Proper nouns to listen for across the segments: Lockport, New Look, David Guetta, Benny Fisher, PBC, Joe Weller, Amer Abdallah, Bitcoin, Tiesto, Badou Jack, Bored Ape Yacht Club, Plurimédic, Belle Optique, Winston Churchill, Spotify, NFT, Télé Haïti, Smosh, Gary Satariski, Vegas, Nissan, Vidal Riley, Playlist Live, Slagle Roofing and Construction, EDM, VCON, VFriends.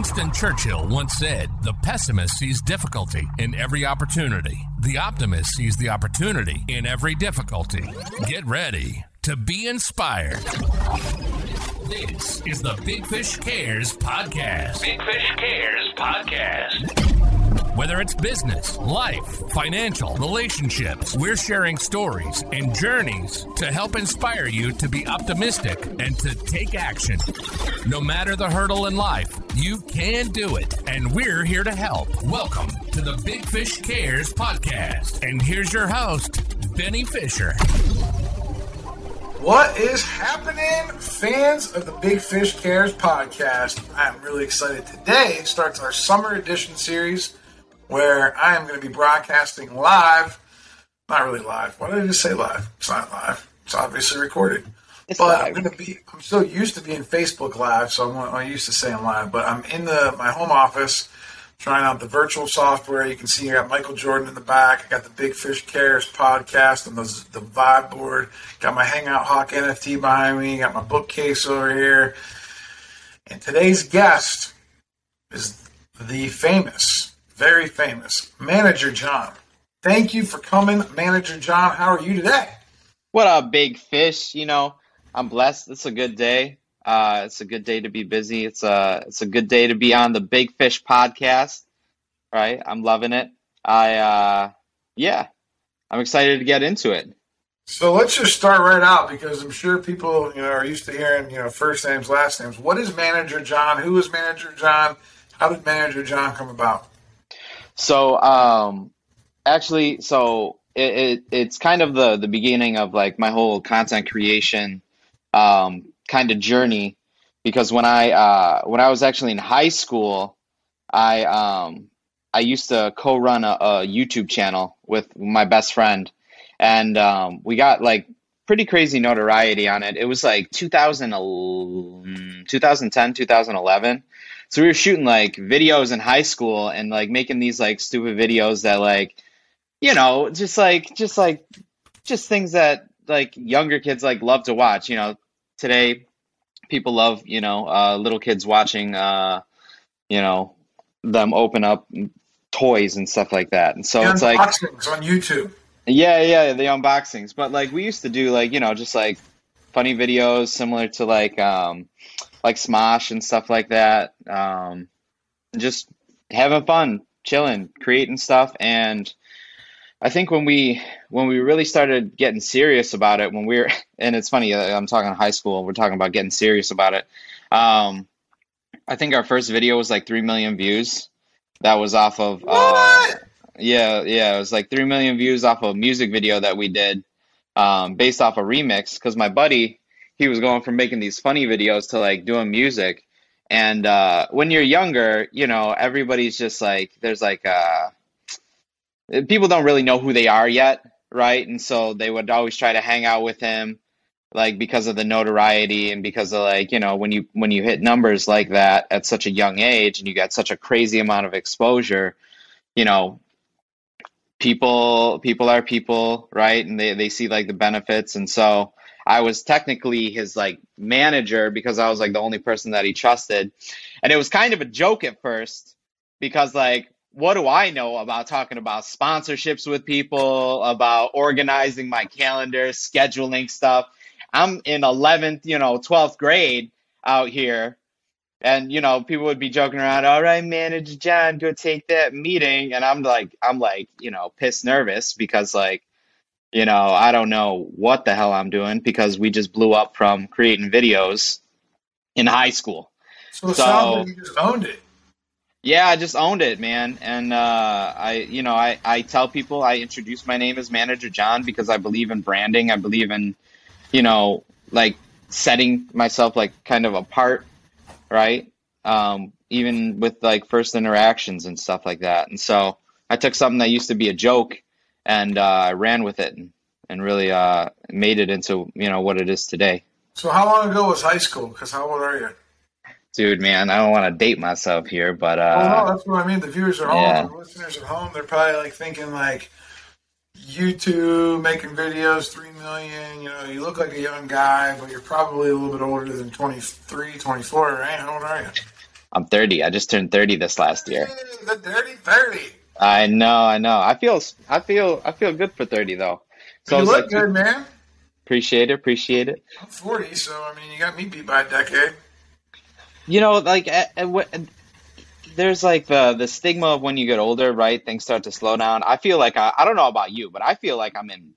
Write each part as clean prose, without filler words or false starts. Winston Churchill once said, "The pessimist sees difficulty in every opportunity. The optimist sees the opportunity in every difficulty." Get ready to be inspired. This is the Big Fish Cares Podcast. Big Fish Cares Podcast. Whether it's business, life, financial, relationships, we're sharing stories and journeys to help inspire you to be optimistic and to take action. No matter the hurdle in life, you can do it, and we're here to help. Welcome to the Big Fish Cares Podcast. And here's your host, Benny Fisher. What is happening, fans of the Big Fish Cares Podcast? I'm really excited. Today starts our summer edition series where I am going to be broadcasting live. Not really live. Why did I just say live? It's not live. It's obviously recorded. I'm so used to being Facebook Live, so I'm used to saying live. But I'm in my home office trying out the virtual software. You can see I got Michael Jordan in the back. I got the Big Fish Cares Podcast and the vibe board. Got my Hangout Hawk NFT behind me. Got my bookcase over here. And today's guest is the famous, very famous, Manager Jon. Thank you for coming, Manager Jon. How are you today? What up, Big Fish? You know, I'm blessed. It's a good day. It's a good day to be busy. It's a good day to be on the Big Fish Podcast, right? I'm loving it. I'm excited to get into it. So let's just start right out because I'm sure people are used to hearing first names, last names. What is Manager Jon? Who is Manager Jon? How did Manager Jon come about? So it's kind of the beginning of like my whole content creation kind of journey, because when I was actually in high school, I used to co-run a YouTube channel with my best friend, and we got like pretty crazy notoriety on it. It was like 2010, 2011. So we were shooting like videos in high school and like making these like stupid videos that like, just things that like younger kids like love to watch, Today, people love, little kids watching, them open up toys and stuff like that. And so it's like unboxings on YouTube. Yeah, the unboxings. But like we used to do like, just like funny videos similar to like Smosh and stuff like that. Just having fun, chilling, creating stuff. And I think when we really started getting serious about it, and it's funny, I'm talking high school, we're talking about getting serious about it. I think our first video was like 3 million views. That was off of, it was like 3 million views off of a music video that we did based off a remix. Because my buddy, he was going from making these funny videos to like doing music. And when you're younger, everybody's just like, there's like people don't really know who they are yet, right? And so they would always try to hang out with him, like because of the notoriety and because of like, when you hit numbers like that at such a young age and you got such a crazy amount of exposure, people are people, right? And they see like the benefits. And so I was technically his like manager because I was like the only person that he trusted. And it was kind of a joke at first because like, what do I know about talking about sponsorships with people, about organizing my calendar, scheduling stuff? I'm in 11th, 12th grade out here. And, people would be joking around, all right, Manager Jon, go take that meeting. And I'm like, pissed nervous because like, I don't know what the hell I'm doing because we just blew up from creating videos in high school. So you just owned it. Yeah, I just owned it, man. And I tell people I introduce my name as Manager Jon because I believe in branding. I believe in, like setting myself like kind of apart, right? Even with like first interactions and stuff like that. And so I took something that used to be a joke and I ran with it and really made it into, what it is today. So how long ago was high school? Because how old are you? Dude, man, I don't want to date myself here, but... no, that's what I mean. The viewers are home, the listeners at home, they're probably, like, thinking, like, you two making videos, 3 million, you look like a young guy, but you're probably a little bit older than 23, 24, right? How old are you? I'm 30. I just turned 30 this last year. The dirty 30. I know. I feel good for 30 though. So you look good, man. Appreciate it. I'm 40, so I mean, you got me beat by a decade. You know, like there's like the stigma of when you get older, right? Things start to slow down. I feel like I don't know about you, but I feel like I'm in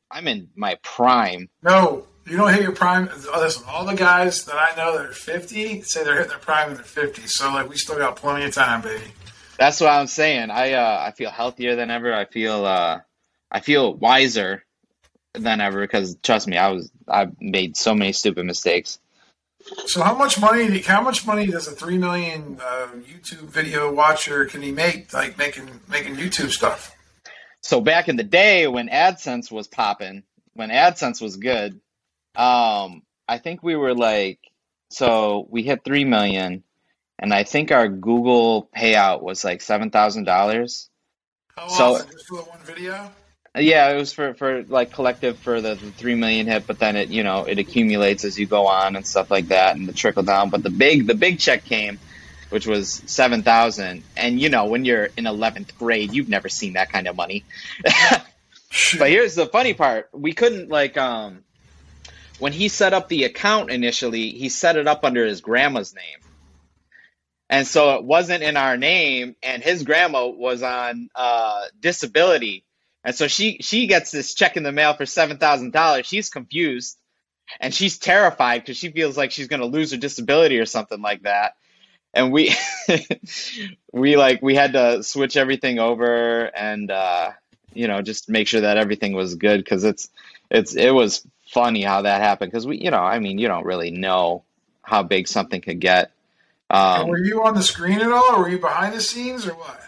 my prime. No, you don't hit your prime. Listen, all the guys that I know that are 50 say they're hitting their prime in their 50s. So like we still got plenty of time, baby. That's what I'm saying. I feel healthier than ever. I feel wiser than ever because trust me, I made so many stupid mistakes. So how much money does a 3 million YouTube video watcher can he make like making YouTube stuff? So back in the day when AdSense was popping, when AdSense was good, I think we were like, so we hit 3 million and I think our Google payout was like $7,000. Oh, so awesome. Just for one video? Yeah, it was for like collective for the 3 million hit, but then it accumulates as you go on and stuff like that and the trickle down. But the big check came, which was 7,000. And when you're in 11th grade, you've never seen that kind of money. But here's the funny part. We couldn't like when he set up the account initially, he set it up under his grandma's name. And so it wasn't in our name and his grandma was on disability. And so she gets this check in the mail for $7,000. She's confused and she's terrified because she feels like she's going to lose her disability or something like that. And we had to switch everything over and, just make sure that everything was good because it was funny how that happened because you don't really know how big something could get. Were you on the screen at all or were you behind the scenes or what?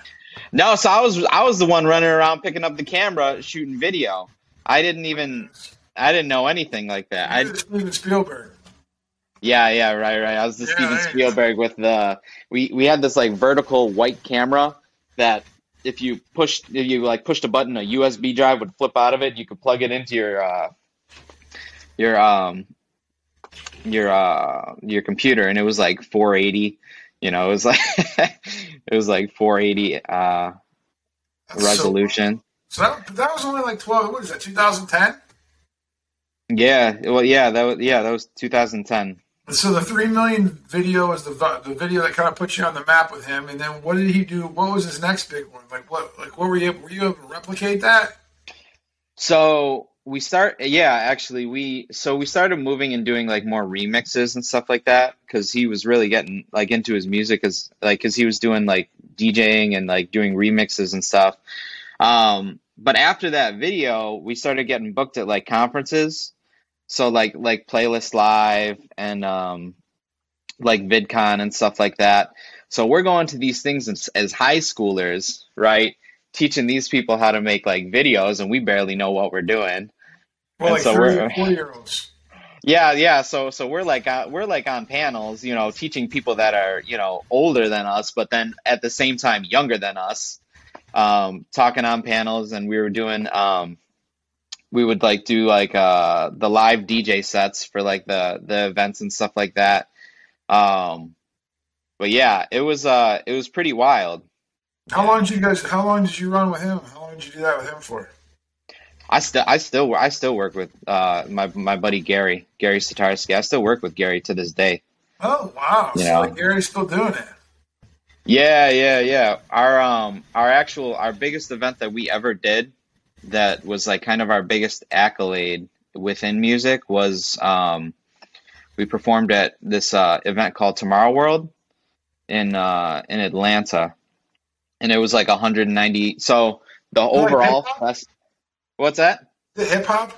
No, so I was the one running around picking up the camera, shooting video. I didn't know anything like that. You were the Steven Spielberg. Yeah, right. I was the Steven Spielberg with the we had this like vertical white camera that if you pushed a button, a USB drive would flip out of it. You could plug it into your computer, and it was like 480. It was like it was like 480 resolution. So that was only like 12. What is that? 2010. Yeah. Well, that was 2010. So the 3 million video is the video that kind of put you on the map with him. And then what did he do? What was his next big one? Like what? Like what were you able to replicate that? So we started moving and doing like more remixes and stuff like that because he was really getting like into his music because he was doing like DJing and like doing remixes and stuff. But after that video, we started getting booked at like conferences, so like Playlist Live and like VidCon and stuff like that. So we're going to these things as high schoolers, right? Teaching these people how to make like videos, and we barely know what we're doing. Well, and like so 4 year olds. Yeah. So we're like on panels, teaching people that are, older than us, but then at the same time, younger than us, talking on panels. And we were doing, we would like do like, the live DJ sets for like the events and stuff like that. But yeah, it was pretty wild. How long did you run with him? How long did you do that with him for? I still work with my buddy Gary Satariski. I still work with Gary to this day. Oh wow! So Gary's still doing it. Yeah. Our biggest event that we ever did, that was like kind of our biggest accolade within music, was we performed at this event called Tomorrow World in Atlanta, and it was like 190. So the overall fest. What's that? The hip hop?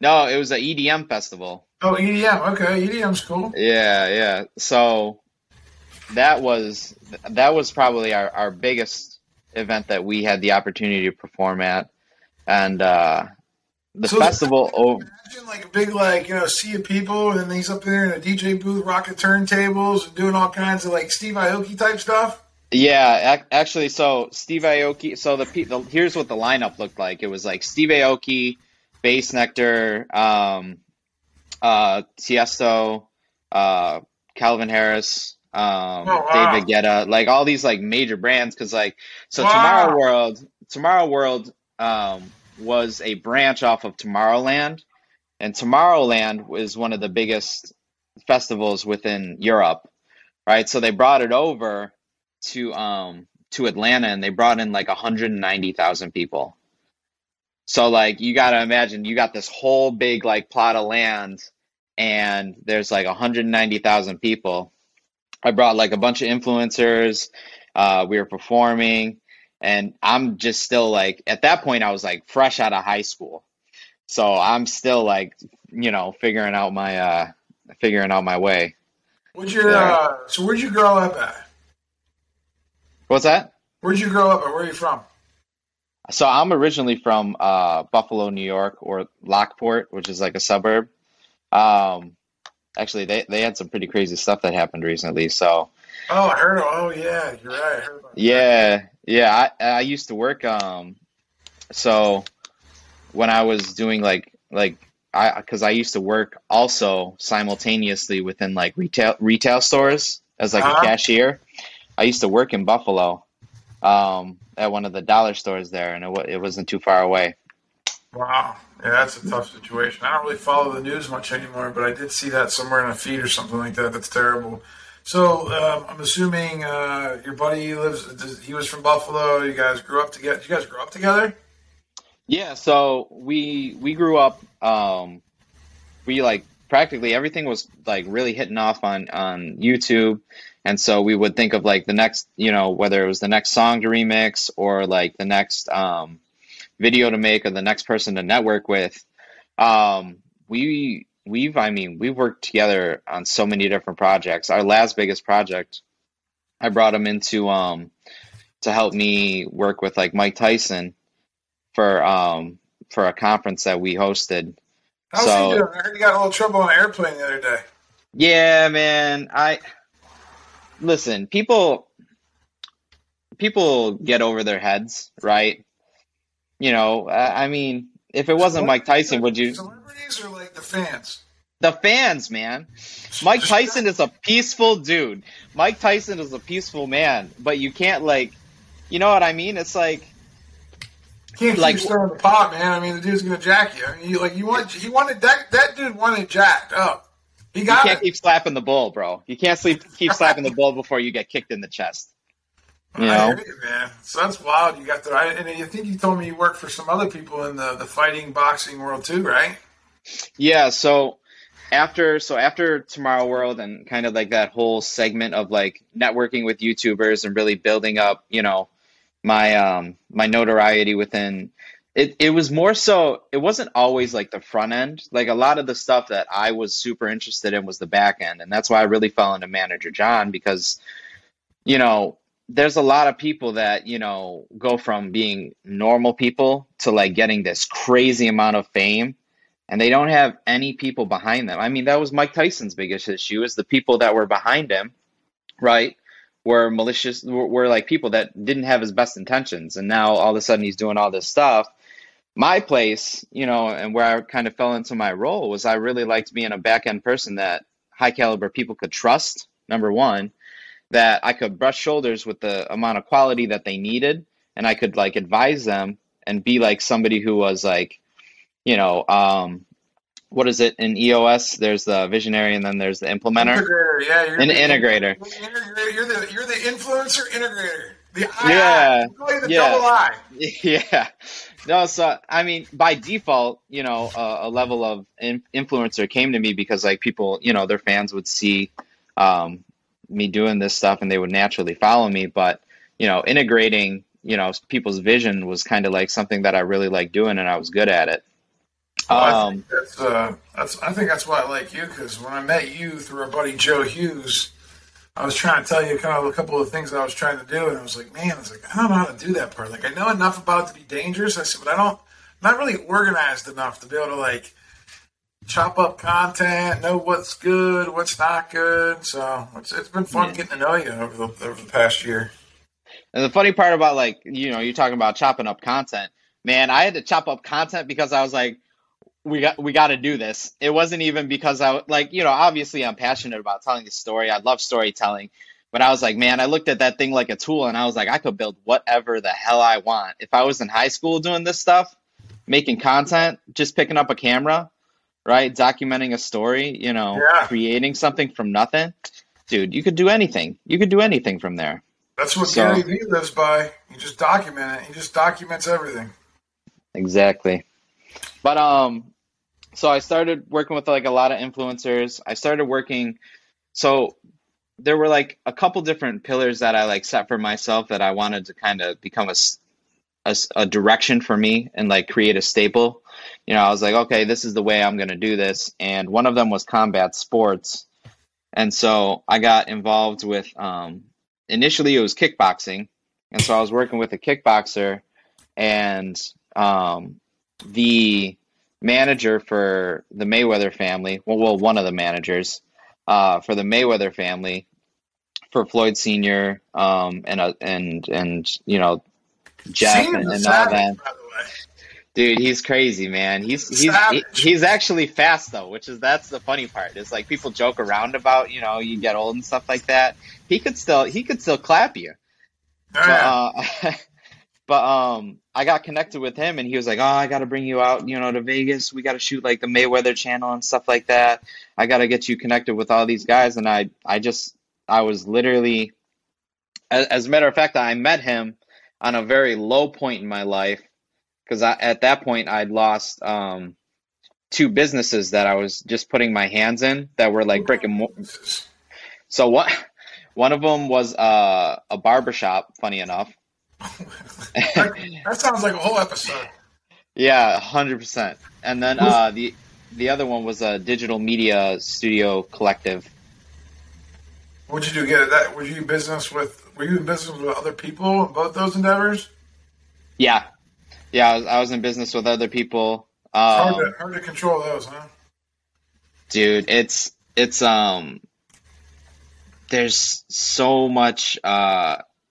No, it was an EDM festival. Oh, EDM. Okay, EDM's cool. Yeah. So that was probably our biggest event that we had the opportunity to perform at, and the festival. Imagine like a big sea of people, and then he's up there in a DJ booth, rocking turntables, and doing all kinds of like Steve Aoki type stuff. Yeah, actually, so Steve Aoki. So here's what the lineup looked like. It was like Steve Aoki, Bass Nectar, Tiesto, Calvin Harris, David Guetta, like all these like major brands. Cause like, so Tomorrow World was a branch off of Tomorrowland, and Tomorrowland was one of the biggest festivals within Europe. Right. So they brought it over to Atlanta, and they brought in like 190,000 people. So like, you got to imagine, you got this whole big like plot of land, and there's like 190,000 people. I brought like a bunch of influencers. We were performing, and I'm just still like, at that point I was like fresh out of high school. So I'm still like, you know, figuring out my way. So where'd you grow up at? What's that? Where'd you grow up at? Where are you from? So I'm originally from Buffalo, New York, or Lockport, which is like a suburb. Actually, they had some pretty crazy stuff that happened recently. So. Oh, I heard. Oh, yeah, you're right. I heard about that. Yeah. I used to work. So when I was doing because I used to work also simultaneously within like retail stores as like a cashier. I used to work in Buffalo at one of the dollar stores there, and it wasn't too far away. Wow. Yeah, that's a tough situation. I don't really follow the news much anymore, but I did see that somewhere in a feed or something like that. That's terrible. So I'm assuming your buddy he was from Buffalo. You guys grew up together. Did you guys grow up together? Yeah. So we grew up, we like practically everything was like really hitting off on YouTube. And so we would think of like the next, you know, whether it was the next song to remix or like the next, video to make or the next person to network with. We've worked together on so many different projects. Our last biggest project, I brought him into, to help me work with like Mike Tyson for a conference that we hosted. How's he doing? I heard you got a little trouble on an airplane the other day. Yeah, man. Listen, people get over their heads, right? You know, I mean, if it wasn't Mike Tyson, would you? Celebrities or like the fans? The fans, man. Mike Tyson is a peaceful dude. Mike Tyson is a peaceful man, but you can't like, you know what I mean? It's like. Can't like stirring the pot, man. I mean, the dude's gonna jack you. He wanted that dude wanted jacked up. He got. You can't keep slapping the bull, bro. You can't keep slapping the bull before you get kicked in the chest. You know? I hear you, man. So that's wild. You got there, and I think you told me you worked for some other people in the fighting boxing world too, right? Yeah. So after Tomorrow World and kind of like that whole segment of like networking with YouTubers and really building up, you know. My notoriety within it was more so, it wasn't always like the front end. Like a lot of the stuff that I was super interested in was the back end. And that's why I really fell into Manager Jon, because, you know, there's a lot of people that, you know, go from being normal people to like getting this crazy amount of fame, and they don't have any people behind them. I mean, that was Mike Tyson's biggest issue, is the people that were behind him, right? Were malicious, were like people that didn't have his best intentions. And now all of a sudden he's doing all this stuff. My place, you know, and where I kind of fell into my role was I really liked being a back end person that high caliber people could trust. Number one, that I could brush shoulders with the amount of quality that they needed. And I could like advise them and be like somebody who was like, you know, what is it in EOS? There's the visionary, and then there's the implementer. Integrator, yeah. You're the integrator. You're the influencer integrator. The I. Yeah. Double I. Yeah. No, so I mean, by default, you know, a level of influencer came to me because like people, you know, their fans would see me doing this stuff, and they would naturally follow me. But you know, integrating, you know, people's vision was kind of like something that I really liked doing, and I was good at it. I think that's why I like you, because when I met you through our buddy Joe Hughes, I was trying to tell you kind of a couple of things that I was trying to do, and I was like, man, I don't know how to do that part. Like, I know enough about it to be dangerous. I said, but I'm not really organized enough to be able to like chop up content, know what's good, what's not good. So it's been fun getting to know you over the past year. And the funny part about like, you know, you're talking about chopping up content, man. I had to chop up content because I was like, we got to do this. It wasn't even because I like, you know, obviously I'm passionate about telling the story. I love storytelling, but I was like, man, I looked at that thing like a tool and I was like, I could build whatever the hell I want. If I was in high school doing this stuff, making content, just picking up a camera, right? Documenting a story, you know, creating something from nothing, dude, you could do anything. You could do anything from there. That's what Gary Vee lives by. You just document it. He just documents everything. Exactly. But, so I started working with like a lot of influencers. I started working. So there were like a couple different pillars that I like set for myself that I wanted to kind of become a direction for me and like create a staple. You know, I was like, okay, this is the way I'm going to do this. And one of them was combat sports. And so I got involved with, initially it was kickboxing. And so I was working with a kickboxer and, the manager for the Mayweather family, well, one of the managers for the Mayweather family, for Floyd Sr. and you know, Jeff and all that. Dude, he's crazy, man. He's actually fast though, that's the funny part. It's like people joke around about, you know, you get old and stuff like that. He could still clap you. But I got connected with him and he was like, oh, I got to bring you out, you know, to Vegas. We got to shoot like the Mayweather channel and stuff like that. I got to get you connected with all these guys. And I was literally, as a matter of fact, I met him on a very low point in my life. Cause at that point I'd lost, two businesses that I was just putting my hands in that were like brick and mortar. So one of them was, a barbershop, funny enough. That sounds like a whole episode. Yeah, 100%. And then the other one was a digital media studio collective. What'd you do? Get that? Were you in business with other people in both those endeavors? Yeah, I was in business with other people. Hard to control those, huh? Dude, it's there's so much.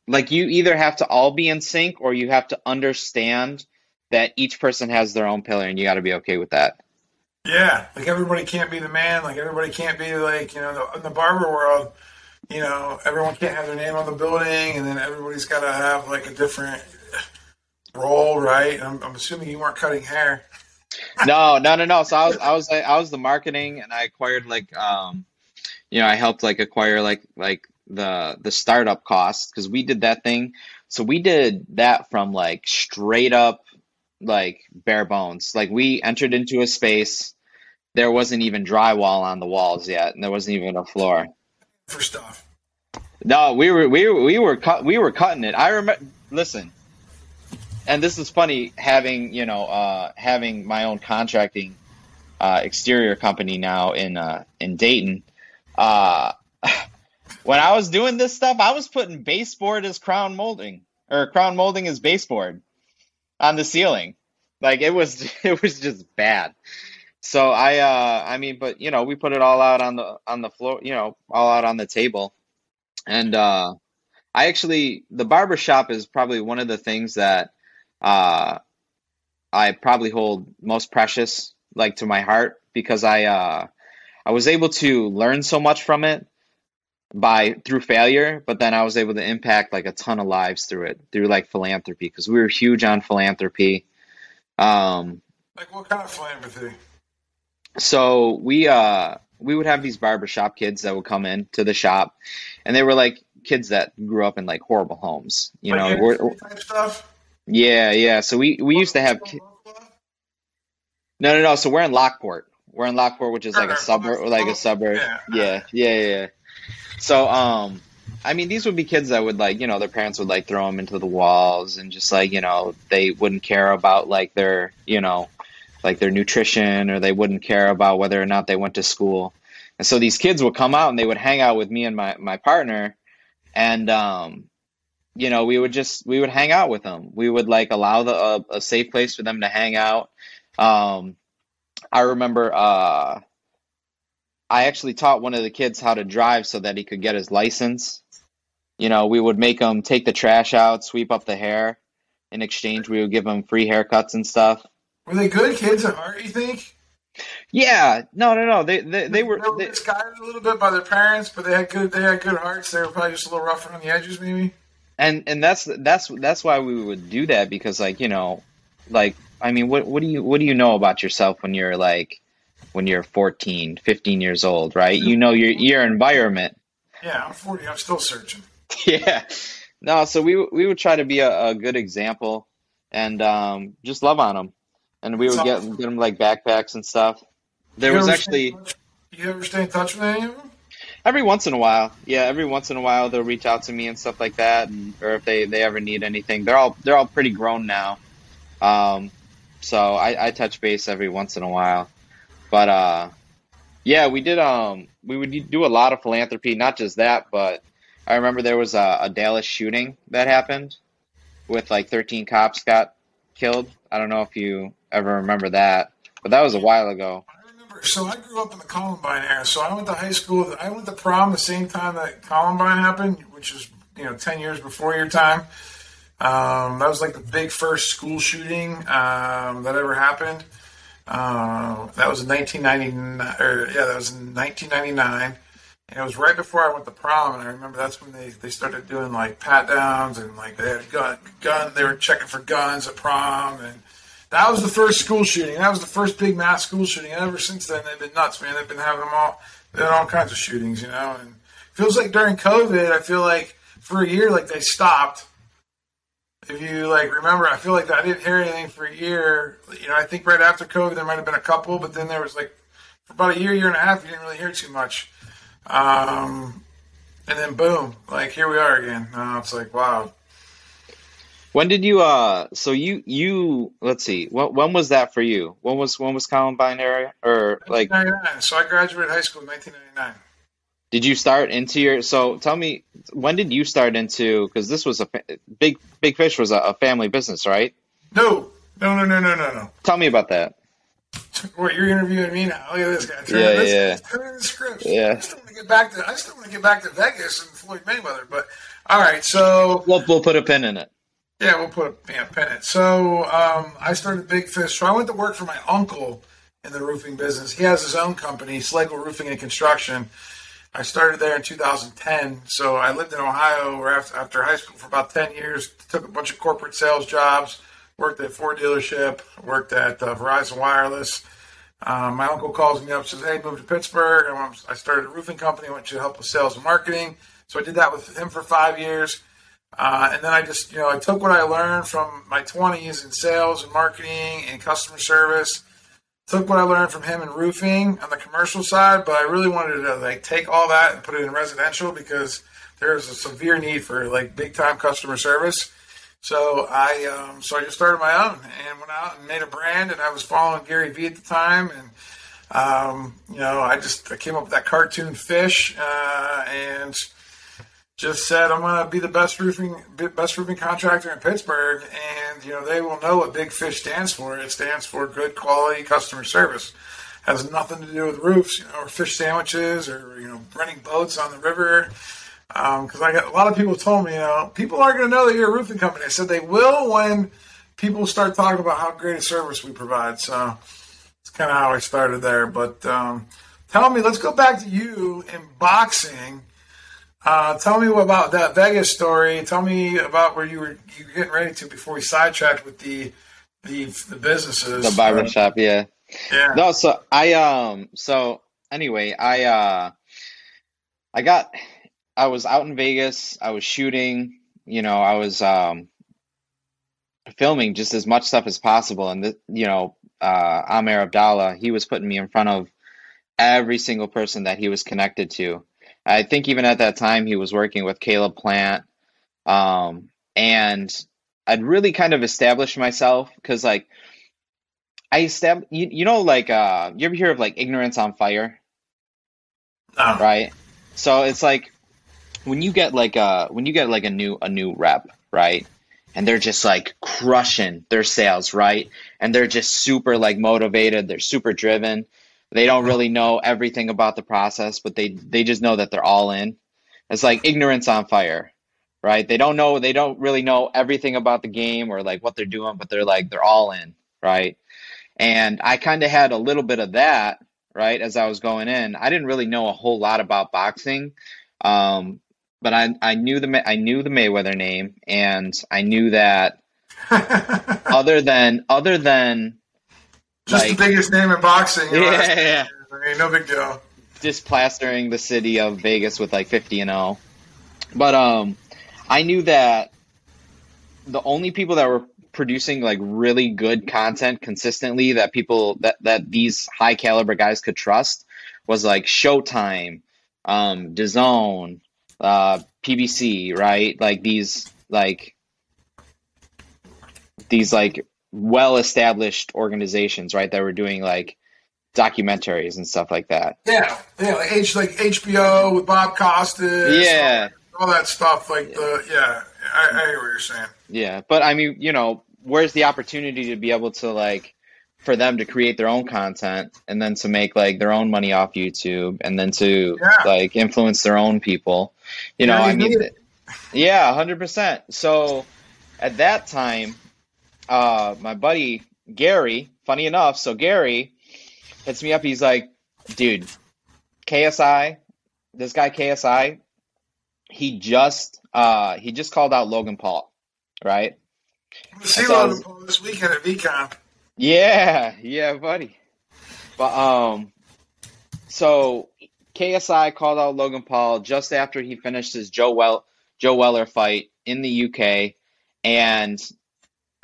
Like you either have to all be in sync or you have to understand that each person has their own pillar and you got to be okay with that. Yeah. Like everybody can't be the man. Like everybody can't be like, you know, in the barber world, you know, everyone can't have their name on the building and then everybody's got to have like a different role. Right. I'm assuming you weren't cutting hair. No. So I was the marketing and I acquired like, you know, I helped like acquire like, the startup costs because we did that thing. So we did that from like straight up like bare bones. Like we entered into a space. There wasn't even drywall on the walls yet, and there wasn't even a floor. First off, no, we were cutting it. I remember. Listen, and this is funny having having my own contracting exterior company now in Dayton. When I was doing this stuff, I was putting baseboard as crown molding or crown molding as baseboard on the ceiling. Like it was just bad. So but you know, we put it all out on the floor, you know, all out on the table. And, the barbershop is probably one of the things that, I probably hold most precious, like to my heart, because I was able to learn so much from it. Through failure, but then I was able to impact like a ton of lives through like philanthropy, because we were huge on philanthropy. Like what kind of philanthropy? So we would have these barbershop kids that would come in to the shop, and they were like kids that grew up in like horrible homes, you like know. Type stuff? Yeah. So we used to have. No. So we're in Lockport. Which is like a suburb. Yeah. So, I mean, these would be kids that would like, you know, their parents would like throw them into the walls and just like, you know, they wouldn't care about like their, you know, like their nutrition, or they wouldn't care about whether or not they went to school. And so these kids would come out and they would hang out with me and my partner. And, you know, we would hang out with them. We would like allow a safe place for them to hang out. I remember, I actually taught one of the kids how to drive so that he could get his license. You know, we would make him take the trash out, sweep up the hair. In exchange, we would give him free haircuts and stuff. Were they good kids at heart, you think? Yeah, no. They were misguided a little bit by their parents, but they had good hearts. They were probably just a little rough around the edges, maybe. And that's why we would do that, because what do you know about yourself when you're when you're 14, 15 years old, right? You know your environment. Yeah, I'm 40. I'm still searching. Yeah. No, so we would try to be a good example and just love on them. And we would get them like backpacks and stuff. There was actually... You ever stay in touch with any of them? Every once in a while. Yeah, every once in a while they'll reach out to me and stuff like that, or if they ever need anything. They're all pretty grown now. So I touch base every once in a while. But yeah, we did. We would do a lot of philanthropy, not just that, but I remember there was a Dallas shooting that happened with 13 cops got killed. I don't know if you ever remember that, but that was a while ago. I remember. So I grew up in the Columbine era. So I went to high school. I went to prom the same time that Columbine happened, which was 10 years before your time. That was the big first school shooting that ever happened. That was in 1999. That was in 1999. And it was right before I went to prom, and I remember that's when they started doing pat-downs and they had a gun. They were checking for guns at prom, and that was the first school shooting. That was the first big mass school shooting. And ever since then, they've been nuts, man. They've been having all kinds of shootings, And it feels like during COVID, I feel like for a year, they stopped. If you remember, I feel like I didn't hear anything for a year. I think right after COVID, there might have been a couple, but then there was for about a year and a half, you didn't really hear too much. And then boom, here we are again. It's wow. When did you, so you, let's see, when was that for you? When was Columbine era or 1999. So I graduated high school in 1999. Did you start into so tell me, when did you start into, because this was Big Fish was a family business, right? No. Tell me about that. What, you're interviewing me now? Look at this guy. Turn the script. Yeah. I still want to get back to Vegas and Floyd Mayweather, but all right, so we'll put a pin in it. Yeah, we'll put a pin in it. So I started Big Fish. So I went to work for my uncle in the roofing business. He has his own company, Slagle Roofing and Construction. I started there in 2010. So I lived in Ohio after high school for about 10 years, took a bunch of corporate sales jobs, worked at Ford dealership, worked at Verizon Wireless. My uncle calls me up, says, hey, moved to Pittsburgh. I started a roofing company, went to help with sales and marketing. So I did that with him for 5 years. And then I just, I took what I learned from my 20s in sales and marketing and customer service, took what I learned from him in roofing on the commercial side, but I really wanted to take all that and put it in residential because there's a severe need for big time customer service. So I just started my own and went out and made a brand, and I was following Gary Vee at the time, and I came up with that cartoon fish and just said I'm gonna be the best roofing contractor in Pittsburgh, and they will know what Big Fish stands for. It stands for good quality customer service. It has nothing to do with roofs, or fish sandwiches, or renting boats on the river. Because I got a lot of people told me, people aren't going to know that you're a roofing company. I said they will when people start talking about how great a service we provide. So it's kind of how I started there. But tell me, let's go back to you in boxing. Tell me about that Vegas story. Tell me about where you were getting ready to before we sidetracked with the businesses, the barbershop. Yeah. No, so I was out in Vegas. I was shooting, I was filming just as much stuff as possible. And, Amer Abdallah, he was putting me in front of every single person that he was connected to. I think even at that time, he was working with Caleb Plant. And I'd really kind of established myself because, you ever hear of, ignorance on fire? Oh. Right? So it's when you get a new rep, right? And they're just crushing their sales, right? And they're just super motivated, they're super driven. They don't really know everything about the process, but they just know that they're all in. It's ignorance on fire, right? They don't really know everything about the game or what they're doing, but they're all in, right? And I kind of had a little bit of that, right, as I was going in. I didn't really know a whole lot about boxing, but I knew the Mayweather name, and I knew that other than just like, the biggest name in boxing. Yeah. I mean, no big deal. Just plastering the city of Vegas with like 50-0. But I knew that the only people that were producing like really good content consistently that people that these high caliber guys could trust was like Showtime, DAZN, PBC, right? Like these well-established organizations, right? That were doing like documentaries and stuff like that. Yeah, like HBO with Bob Costas. Yeah. All that stuff, I hear what you're saying. Yeah, but I mean, you know, where's the opportunity to be able to like, for them to create their own content and then to make like their own money off YouTube and then to like influence their own people, you know, I mean, yeah, 100%. So at that time, my buddy, Gary, funny enough. So Gary hits me up. He's like, dude, this guy KSI, he just called out Logan Paul, right? I see Logan Paul this weekend at VCON. Yeah, buddy. But so KSI called out Logan Paul just after he finished his Joe Weller fight in the UK, and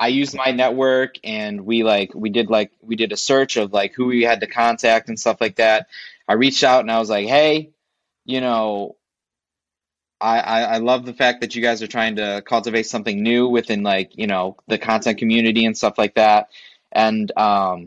I used my network, and we did a search of like who we had to contact and stuff like that. I reached out and I was like, hey, you know, I love the fact that you guys are trying to cultivate something new within like, you know, the content community and stuff like that. And I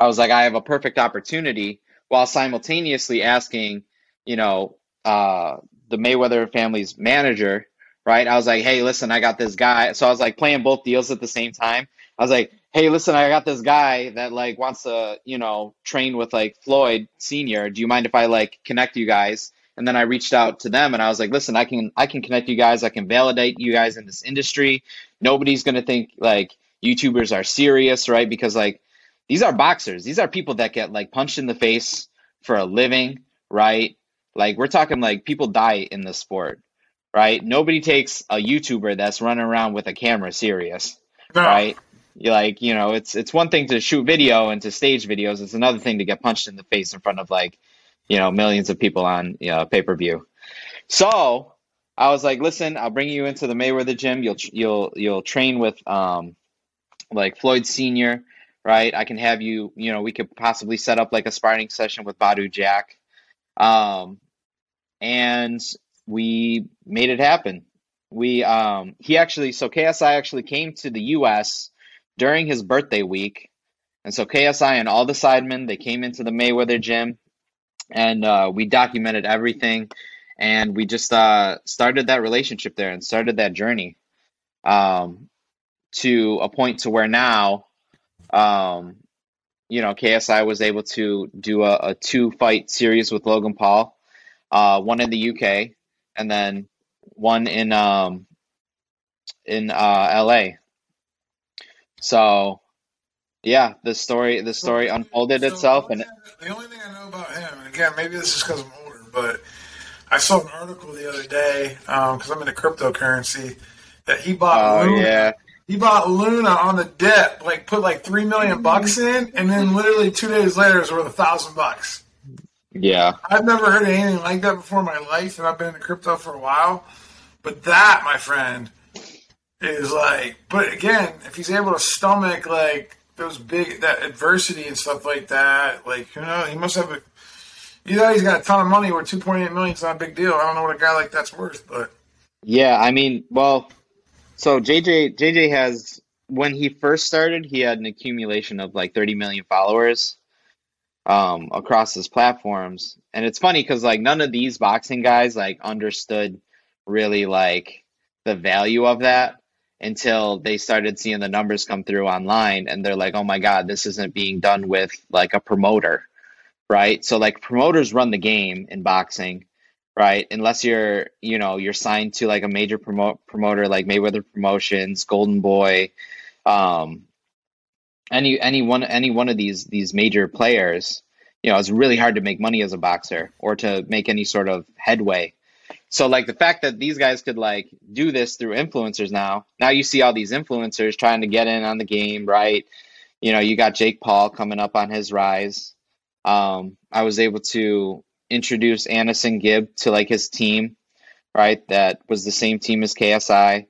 was like, I have a perfect opportunity, while simultaneously asking, you know, the Mayweather family's manager, right? I was like, hey, listen, I got this guy. So I was like playing both deals at the same time. I was like, hey, listen, I got this guy that like wants to, you know, train with like Floyd Sr. Do you mind if I like connect you guys? And then I reached out to them and I was like, listen, I can connect you guys. I can validate you guys in this industry. Nobody's going to think like YouTubers are serious, right? Because like these are boxers. These are people that get like punched in the face for a living, right? Like we're talking like people die in this sport, right? Nobody takes a YouTuber that's running around with a camera serious, right? You're like, you know, it's one thing to shoot video and to stage videos. It's another thing to get punched in the face in front of like, you know, millions of people on, you know, pay-per-view. So I was like, listen, I'll bring you into the Mayweather gym. You'll train with like Floyd Sr., right? I can have you, you know, we could possibly set up like a sparring session with Badu Jack. And we made it happen. KSI actually came to the US during his birthday week. And so KSI and all the sidemen, they came into the Mayweather gym. And we documented everything, and we just started that relationship there and started that journey to a point to where now, you know, KSI was able to do a 2-fight series with Logan Paul, one in the UK and then one in LA. So, yeah, the story unfolded itself. The only thing I know about him, and again, maybe this is because I'm older, but I saw an article the other day because I'm into cryptocurrency that he bought. Oh, Luna. Yeah. He bought Luna on the dip, like put like $3 million in, and then literally 2 days later, it was worth $1,000. Yeah, I've never heard of anything like that before in my life, and I've been into crypto for a while. But that, my friend, is like. But again, if he's able to stomach like. Those big that adversity and stuff like that, like you know, he must have a. You know, he's got a ton of money. Where 2.8 million is not a big deal. I don't know what a guy like that's worth, but. Yeah, I mean, well, so JJ has when he first started, he had an accumulation of like 30 million followers, across his platforms, and it's funny because like none of these boxing guys like understood really like the value of that. Until they started seeing the numbers come through online and they're like, oh my God, this isn't being done with like a promoter, right? So like promoters run the game in boxing, right? Unless you're, you know, you're signed to like a major promoter like Mayweather Promotions, Golden Boy, any one of these major players, you know, it's really hard to make money as a boxer or to make any sort of headway. So like the fact that these guys could like do this through influencers now you see all these influencers trying to get in on the game, right? You know, you got Jake Paul coming up on his rise. I was able to introduce Anesongib to like his team, right? That was the same team as KSI,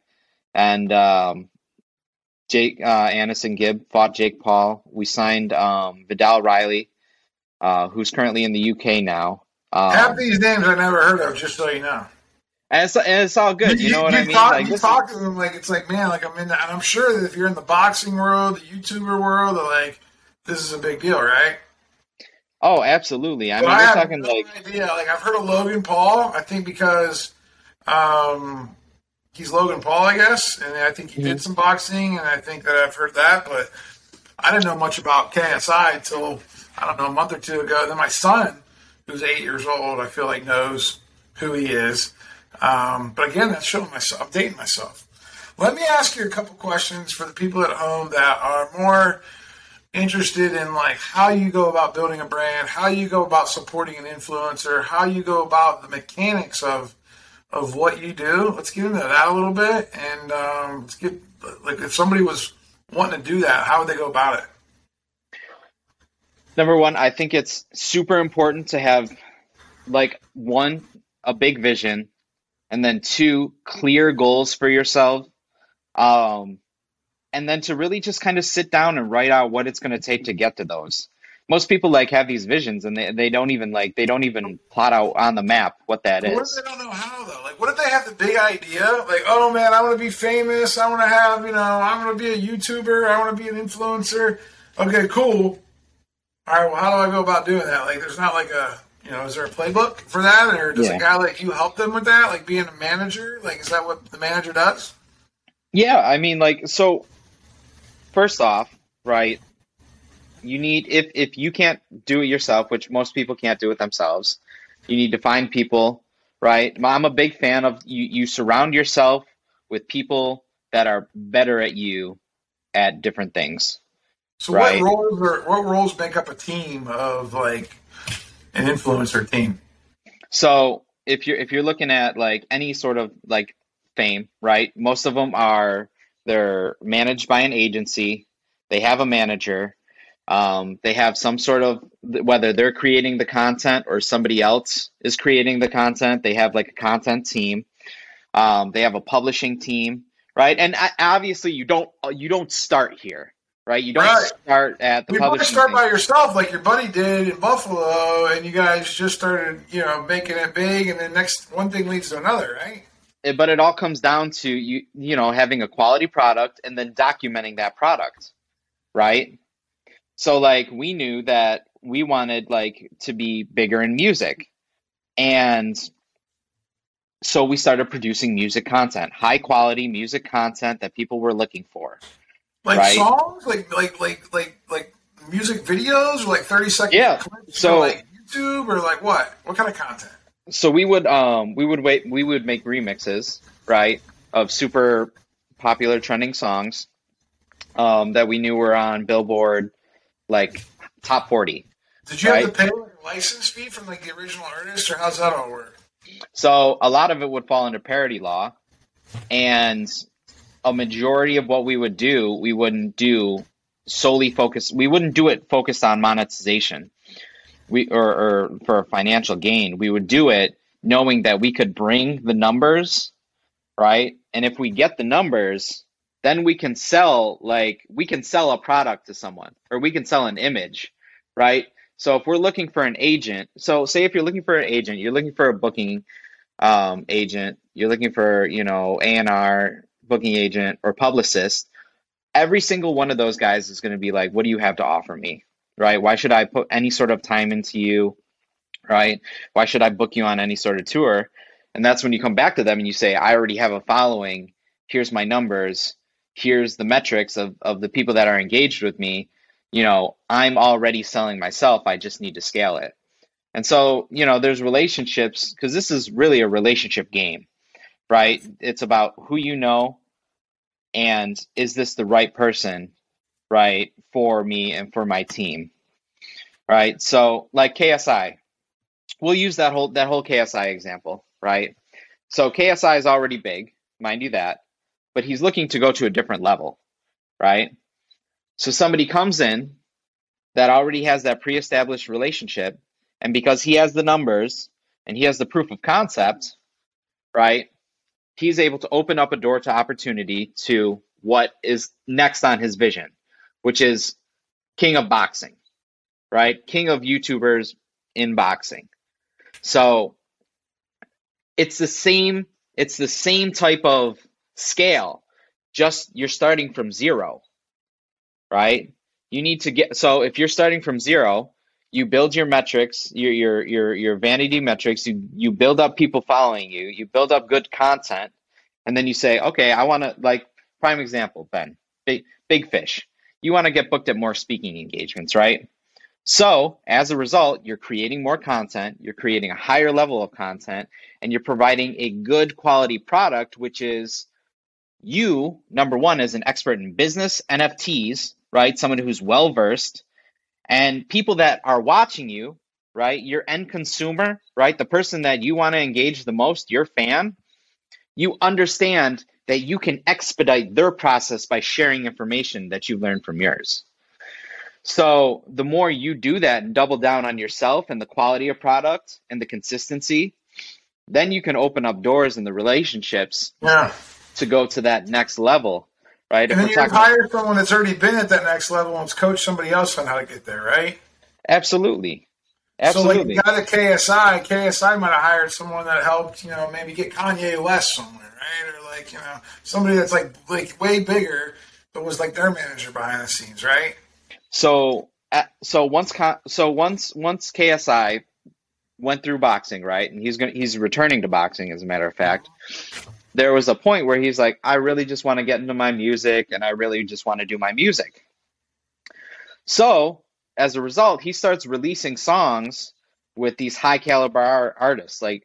and Anesongib fought Jake Paul. We signed Vidal Riley, who's currently in the UK now. Half these names I never heard of, just so you know. And it's all good, you know what I mean? You talk to them like it's like, man, like I'm in, and I'm sure that if you're in the boxing world, the YouTuber world, like this is a big deal, right? Oh, absolutely. I mean, we're talking like idea. Like I've heard of Logan Paul, I think because he's Logan Paul, I guess, and I think he did some boxing, and I think that I've heard that, but I didn't know much about KSI until I don't know a month or two ago. Then my son, who's 8 years old, I feel like knows who he is. But again, that's showing myself. I'm dating myself. Let me ask you a couple questions for the people at home that are more interested in like how you go about building a brand, how you go about supporting an influencer, how you go about the mechanics of what you do. Let's get into that a little bit, and let's get like if somebody was wanting to do that, how would they go about it? Number one, I think it's super important to have like one, a big vision, and then two, clear goals for yourself. And then to really just kind of sit down and write out what it's going to take to get to those. Most people like have these visions and they don't even plot out on the map what that is. What if they don't know how though? Like what if they have the big idea? Like, oh man, I want to be famous. I want to have, you know, I want to be a YouTuber. I want to be an influencer. Okay, cool. All right, well, how do I go about doing that? Like there's not like a, you know, is there a playbook for that? Or does a guy like you help them with that? Like being a manager? Like is that what the manager does? Yeah, I mean like, so first off, right, you need, if you can't do it yourself, which most people can't do it themselves, you need to find people, right? I'm a big fan of you surround yourself with people that are better at you at different things. So right? what roles make up a team of like an influencer team? So if you're looking at like any sort of like fame, right? Most of them are, they're managed by an agency. They have a manager. They have some sort of, whether they're creating the content or somebody else is creating the content, they have like a content team. They have a publishing team, right? And obviously you don't start here, right? You don't start at the publishing. You start by yourself like your buddy did in Buffalo, and you guys just started, you know, making it big, and then next one thing leads to another, right? But it all comes down to you know, having a quality product and then documenting that product, right? So like we knew that we wanted like to be bigger in music. And so we started producing music content, high quality music content that people were looking for. Like right? Songs, like music videos, or like 30-second clips, so like YouTube, or like what kind of content? So we would make remixes, right, of super popular trending songs that we knew were on Billboard, like top 40. Did you have to pay a license fee from like the original artist, or how's that all work? So a lot of it would fall under parody law, and a majority of what we would do, we wouldn't do solely focused. We wouldn't do it focused on monetization. Or for financial gain, we would do it knowing that we could bring the numbers, right? And if we get the numbers, then we can sell a product to someone, or we can sell an image, right? So if we're looking for an agent, so say if you're looking for an agent, you're looking for a booking agent, you're looking for, you know, A&R, booking agent, or publicist, every single one of those guys is going to be like, what do you have to offer me? Right? Why should I put any sort of time into you? Right? Why should I book you on any sort of tour? And that's when you come back to them and you say, I already have a following. Here's my numbers. Here's the metrics of the people that are engaged with me. You know, I'm already selling myself. I just need to scale it. And so, you know, there's relationships, because this is really a relationship game, right? It's about who you know, and is this the right person right, for me and for my team, right? So like KSI, we'll use that whole KSI example, right? So KSI is already big, mind you that, but he's looking to go to a different level, right? So somebody comes in that already has that pre-established relationship, and because he has the numbers and he has the proof of concept, right, he's able to open up a door to opportunity to what is next on his vision, which is king of boxing, right? King of YouTubers in boxing. So it's the same type of scale, just you're starting from zero, right? You need to get, so if you're starting from zero, you build your metrics, your vanity metrics, you build up people following you, you build up good content, and then you say, okay, I want to, like, prime example, Ben, Big Fish. You want to get booked at more speaking engagements, right? So as a result, you're creating more content, you're creating a higher level of content, and you're providing a good quality product, which is you, number one, as an expert in business, NFTs, right? Someone who's well-versed, and people that are watching you, right? Your end consumer, right? The person that you want to engage the most, your fan, you understand that you can expedite their process by sharing information that you've learned from yours. So the more you do that and double down on yourself and the quality of product and the consistency, then you can open up doors in the relationships to go to that next level, right? And if then you hire someone that's already been at that next level and coach somebody else on how to get there, right? Absolutely. So like you got a KSI might have hired someone that helped, you know, maybe get Kanye West somewhere, right? Or like, you know, somebody that's like way bigger, but was like their manager behind the scenes, right? So once KSI went through boxing, right, and he's returning to boxing, as a matter of fact. There was a point where he's like, I really just want to get into my music, and I really just want to do my music. So as a result, he starts releasing songs with these high caliber artists, like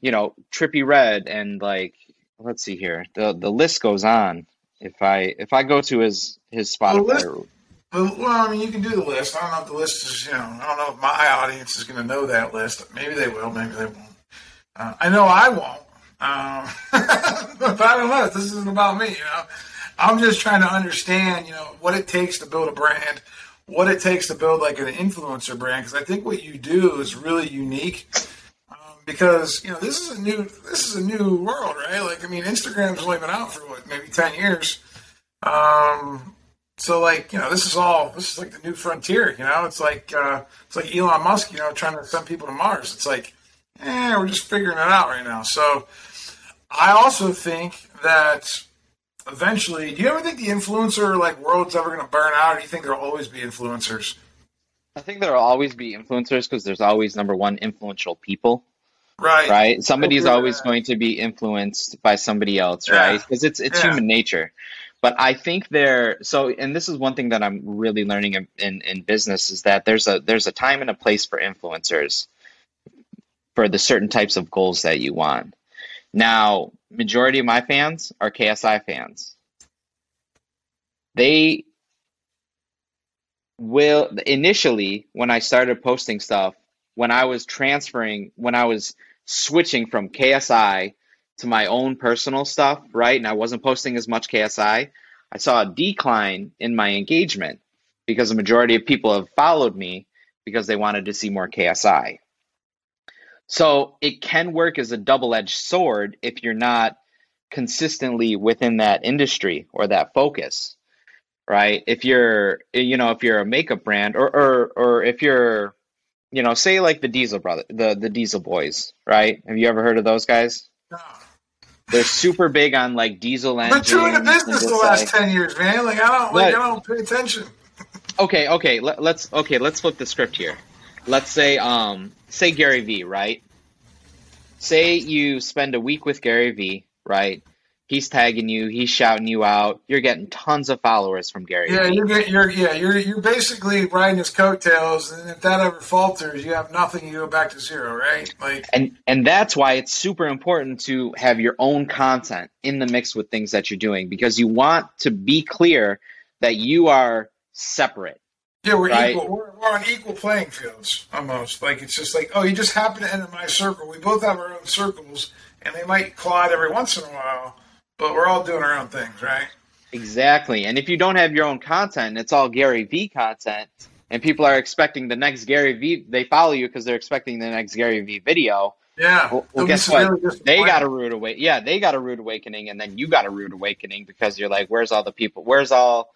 you know, Trippie Redd, and like, let's see here, the list goes on. If I go to his Spotify. Well, I mean, you can do the list. I don't know if the list is, you know, I don't know if my audience is going to know that list. Maybe they will, maybe they won't. I know I won't. But I don't know. This isn't about me, you know. I'm just trying to understand, you know, what it takes to build a brand, what it takes to build, like, an influencer brand, because I think what you do is really unique. Because, you know, this is a new world, right? Like, I mean, Instagram's only been out for, what, maybe 10 years. So, like, you know, this is like the new frontier, you know? It's like Elon Musk, you know, trying to send people to Mars. It's like, we're just figuring it out right now. So I also think that eventually, do you ever think the influencer, like, world's ever going to burn out, or do you think there will always be influencers? I think there will always be influencers because there's always, number one, influential people. Right. Somebody's always going to be influenced by somebody else, right? Because it's human nature. But I think and this is one thing that I'm really learning in business, is that there's a time and a place for influencers for the certain types of goals that you want. Now, majority of my fans are KSI fans. They will, initially, when I started posting stuff, when I was switching from KSI to my own personal stuff, right? And I wasn't posting as much KSI. I saw a decline in my engagement because the majority of people have followed me because they wanted to see more KSI. So it can work as a double-edged sword if you're not consistently within that industry or that focus, right? If you're a makeup brand or if you're, you know, say like the Diesel brother, the Diesel boys, right? Have you ever heard of those guys? No. They're super big on like diesel engines. But you're in the business the last 10 years, man. Like I don't pay attention. Okay. Let's flip the script here. Let's say say Gary Vee, right? Say you spend a week with Gary Vee, right? He's tagging you, he's shouting you out. You're getting tons of followers from Gary Vee. You're basically riding his coattails, and if that ever falters, you have nothing, you go back to zero, right? Like and that's why it's super important to have your own content in the mix with things that you're doing, because you want to be clear that you are separate. Yeah, we're right? Equal. We're on equal playing fields almost. Like it's just like, oh, you just happen to enter my circle. We both have our own circles, and they might collide every once in a while, but we're all doing our own things, right? Exactly. And if you don't have your own content, it's all Gary Vee content, and people are expecting the next Gary Vee. They follow you because they're expecting the next Gary Vee video. Yeah. Well guess what? They got a rude awakening. Yeah, they got a rude awakening, and then you got a rude awakening because you're like, where's all the people? Where's all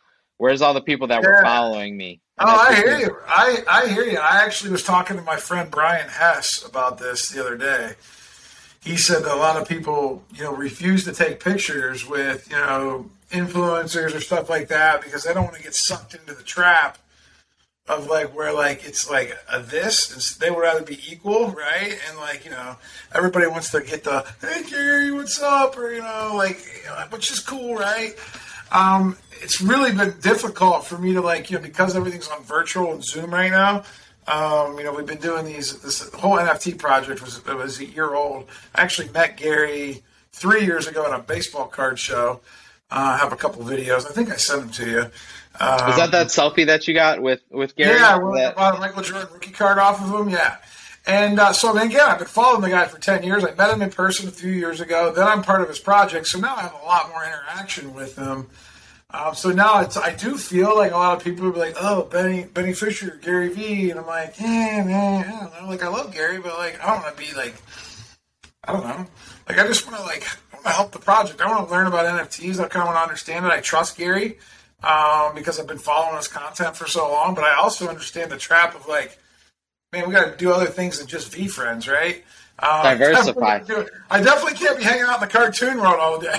the people that were following me? And I hear you. I hear you. I actually was talking to my friend Brian Hess about this the other day. He said that a lot of people, you know, refuse to take pictures with, you know, influencers or stuff like that because they don't want to get sucked into the trap of like where like it's like a this. It's, they would rather be equal, right? And like, you know, everybody wants to get the hey Gary, what's up, or you know, which is cool, right? It's really been difficult for me to like, you know, because everything's on virtual and Zoom right now. You know, we've been doing these. This whole NFT project was a year old. I actually met Gary 3 years ago at a baseball card show. I have a couple videos. I think I sent them to you. Was that selfie that you got with Gary? Yeah, I bought a Michael Jordan rookie card off of him. Yeah, and so then again, I've been following the guy for 10 years. I met him in person a few years ago. Then I'm part of his project, so now I have a lot more interaction with him. So now I do feel like a lot of people will be like, oh, Benny Fisher, Gary Vee. And I'm like, I don't know. Like, I love Gary, but like, I don't want to be like, I don't know. Like, I just want to like, I want to help the project. I want to learn about NFTs. I kind of want to understand it. I trust Gary because I've been following his content for so long, but I also understand the trap of like, man, we got to do other things than just VFriends, right? Diversify. I definitely can't be hanging out in the cartoon world all day.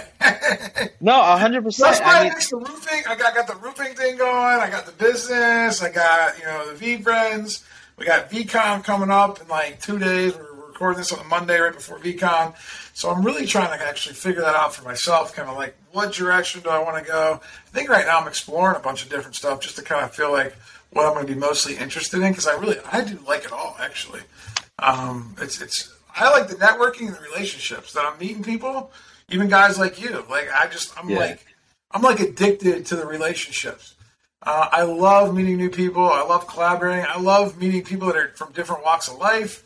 No, 100%. That's why I the roofing. I got the roofing thing going. I got the business. I got, you know, the VFriends. We got VCON coming up in like 2 days. We're recording this on a Monday right before VCON. So I'm really trying to actually figure that out for myself. Kind of like, what direction do I want to go? I think right now I'm exploring a bunch of different stuff just to kind of feel like what I'm going to be mostly interested in because I do like it all actually. I like the networking and the relationships that I'm meeting people, even guys like you. Like I'm addicted to the relationships. I love meeting new people. I love collaborating. I love meeting people that are from different walks of life.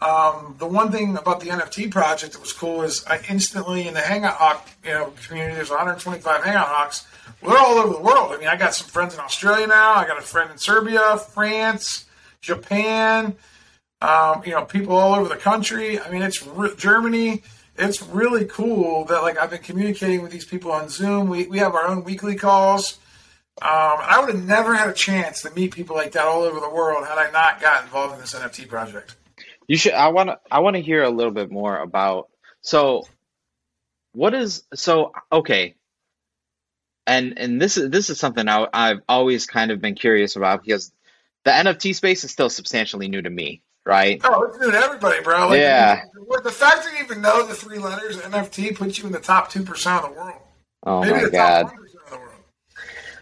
The one thing about the NFT project that was cool is I instantly in the Hangout Hawk, you know, community. There's 125 Hangout Hawks. We're all over the world. I mean, I got some friends in Australia now. I got a friend in Serbia, France, Japan. You know, people all over the country. I mean, it's Germany. It's really cool that like I've been communicating with these people on Zoom. We have our own weekly calls. I would have never had a chance to meet people like that all over the world had I not got involved in this NFT project. You should. I want to hear a little bit more about. So, what is so okay? And this is something I've always kind of been curious about because the NFT space is still substantially new to me. Right. Oh, it's new to everybody, bro. Like, yeah. The fact that you even know the three letters NFT puts you in the top 2% of the world. Oh maybe my the god. Top 1% of the world.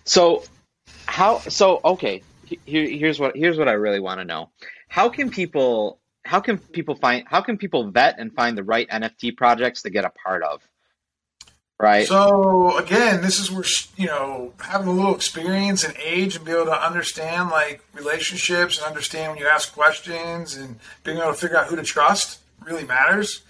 So, how? So okay. Here's what I really want to know. How can people vet and find the right NFT projects to get a part of? Right. So again, this is where, you know, having a little experience and age and be able to understand like relationships and understand when you ask questions and being able to figure out who to trust really matters.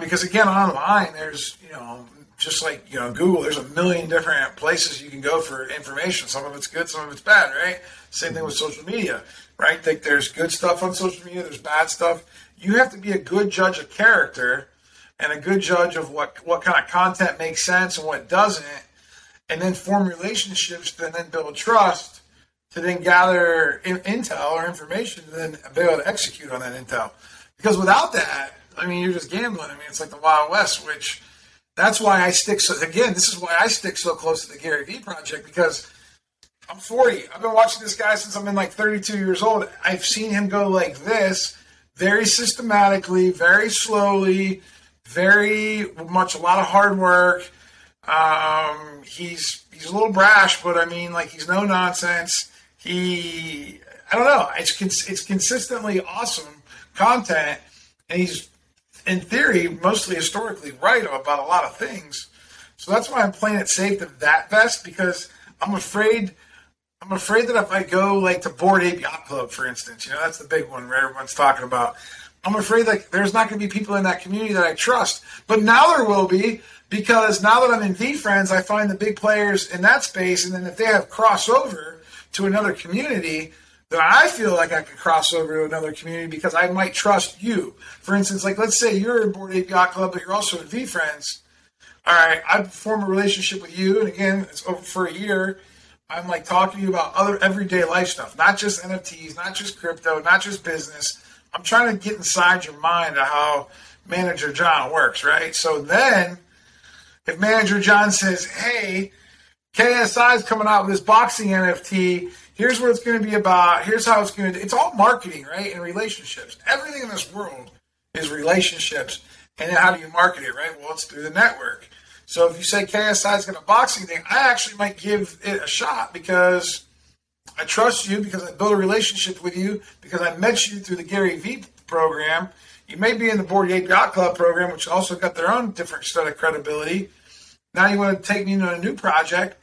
Because again, online, there's, you know, just like, you know, Google, there's a million different places you can go for information. Some of it's good, some of it's bad, right? Same thing with social media, right? Like there's good stuff on social media, there's bad stuff. You have to be a good judge of character and a good judge of what kind of content makes sense and what doesn't, and then form relationships to then build trust to then gather intel or information to then be able to execute on that intel. Because without that, I mean, you're just gambling. I mean, it's like the Wild West, which that's why I stick so – again, this is why I stick so close to the Gary Vee project because I'm 40. I've been watching this guy since I've been like 32 years old. I've seen him go like this very systematically, very slowly – very much a lot of hard work. He's a little brash, but I mean, like he's no nonsense. I don't know. It's consistently awesome content, and he's in theory mostly historically right about a lot of things. So that's why I'm playing it safe to that vest because I'm afraid that if I go like to Bored Ape Yacht Club, for instance, that's the big one where everyone's talking about. I'm afraid that there's not going to be people in that community that I trust. But now there will be, because now that I'm in VFriends, I find the big players in that space. And then if they have crossover to another community, then I feel like I could cross over to another community because I might trust you. For instance, like let's say you're in Bored Ape Yacht Club, but you're also in VFriends. All right, I form a relationship with you. And again, it's over for a year. I'm like talking to you about other everyday life stuff, not just NFTs, not just crypto, not just business. I'm trying to get inside your mind of how Manager Jon works, right? So then if Manager Jon says, hey, KSI is coming out with this boxing NFT, here's what it's going to be about, here's how it's going to do. It's all marketing, right, and relationships. Everything in this world is relationships, and then how do you market it, right? Well, it's through the network. So if you say KSI is going to boxing thing, I actually might give it a shot because I trust you, because I built a relationship with you, because I met you through the Gary Vee program. You may be in the Bored Ape Yacht Club program, which also got their own different set of credibility. Now you want to take me into a new project.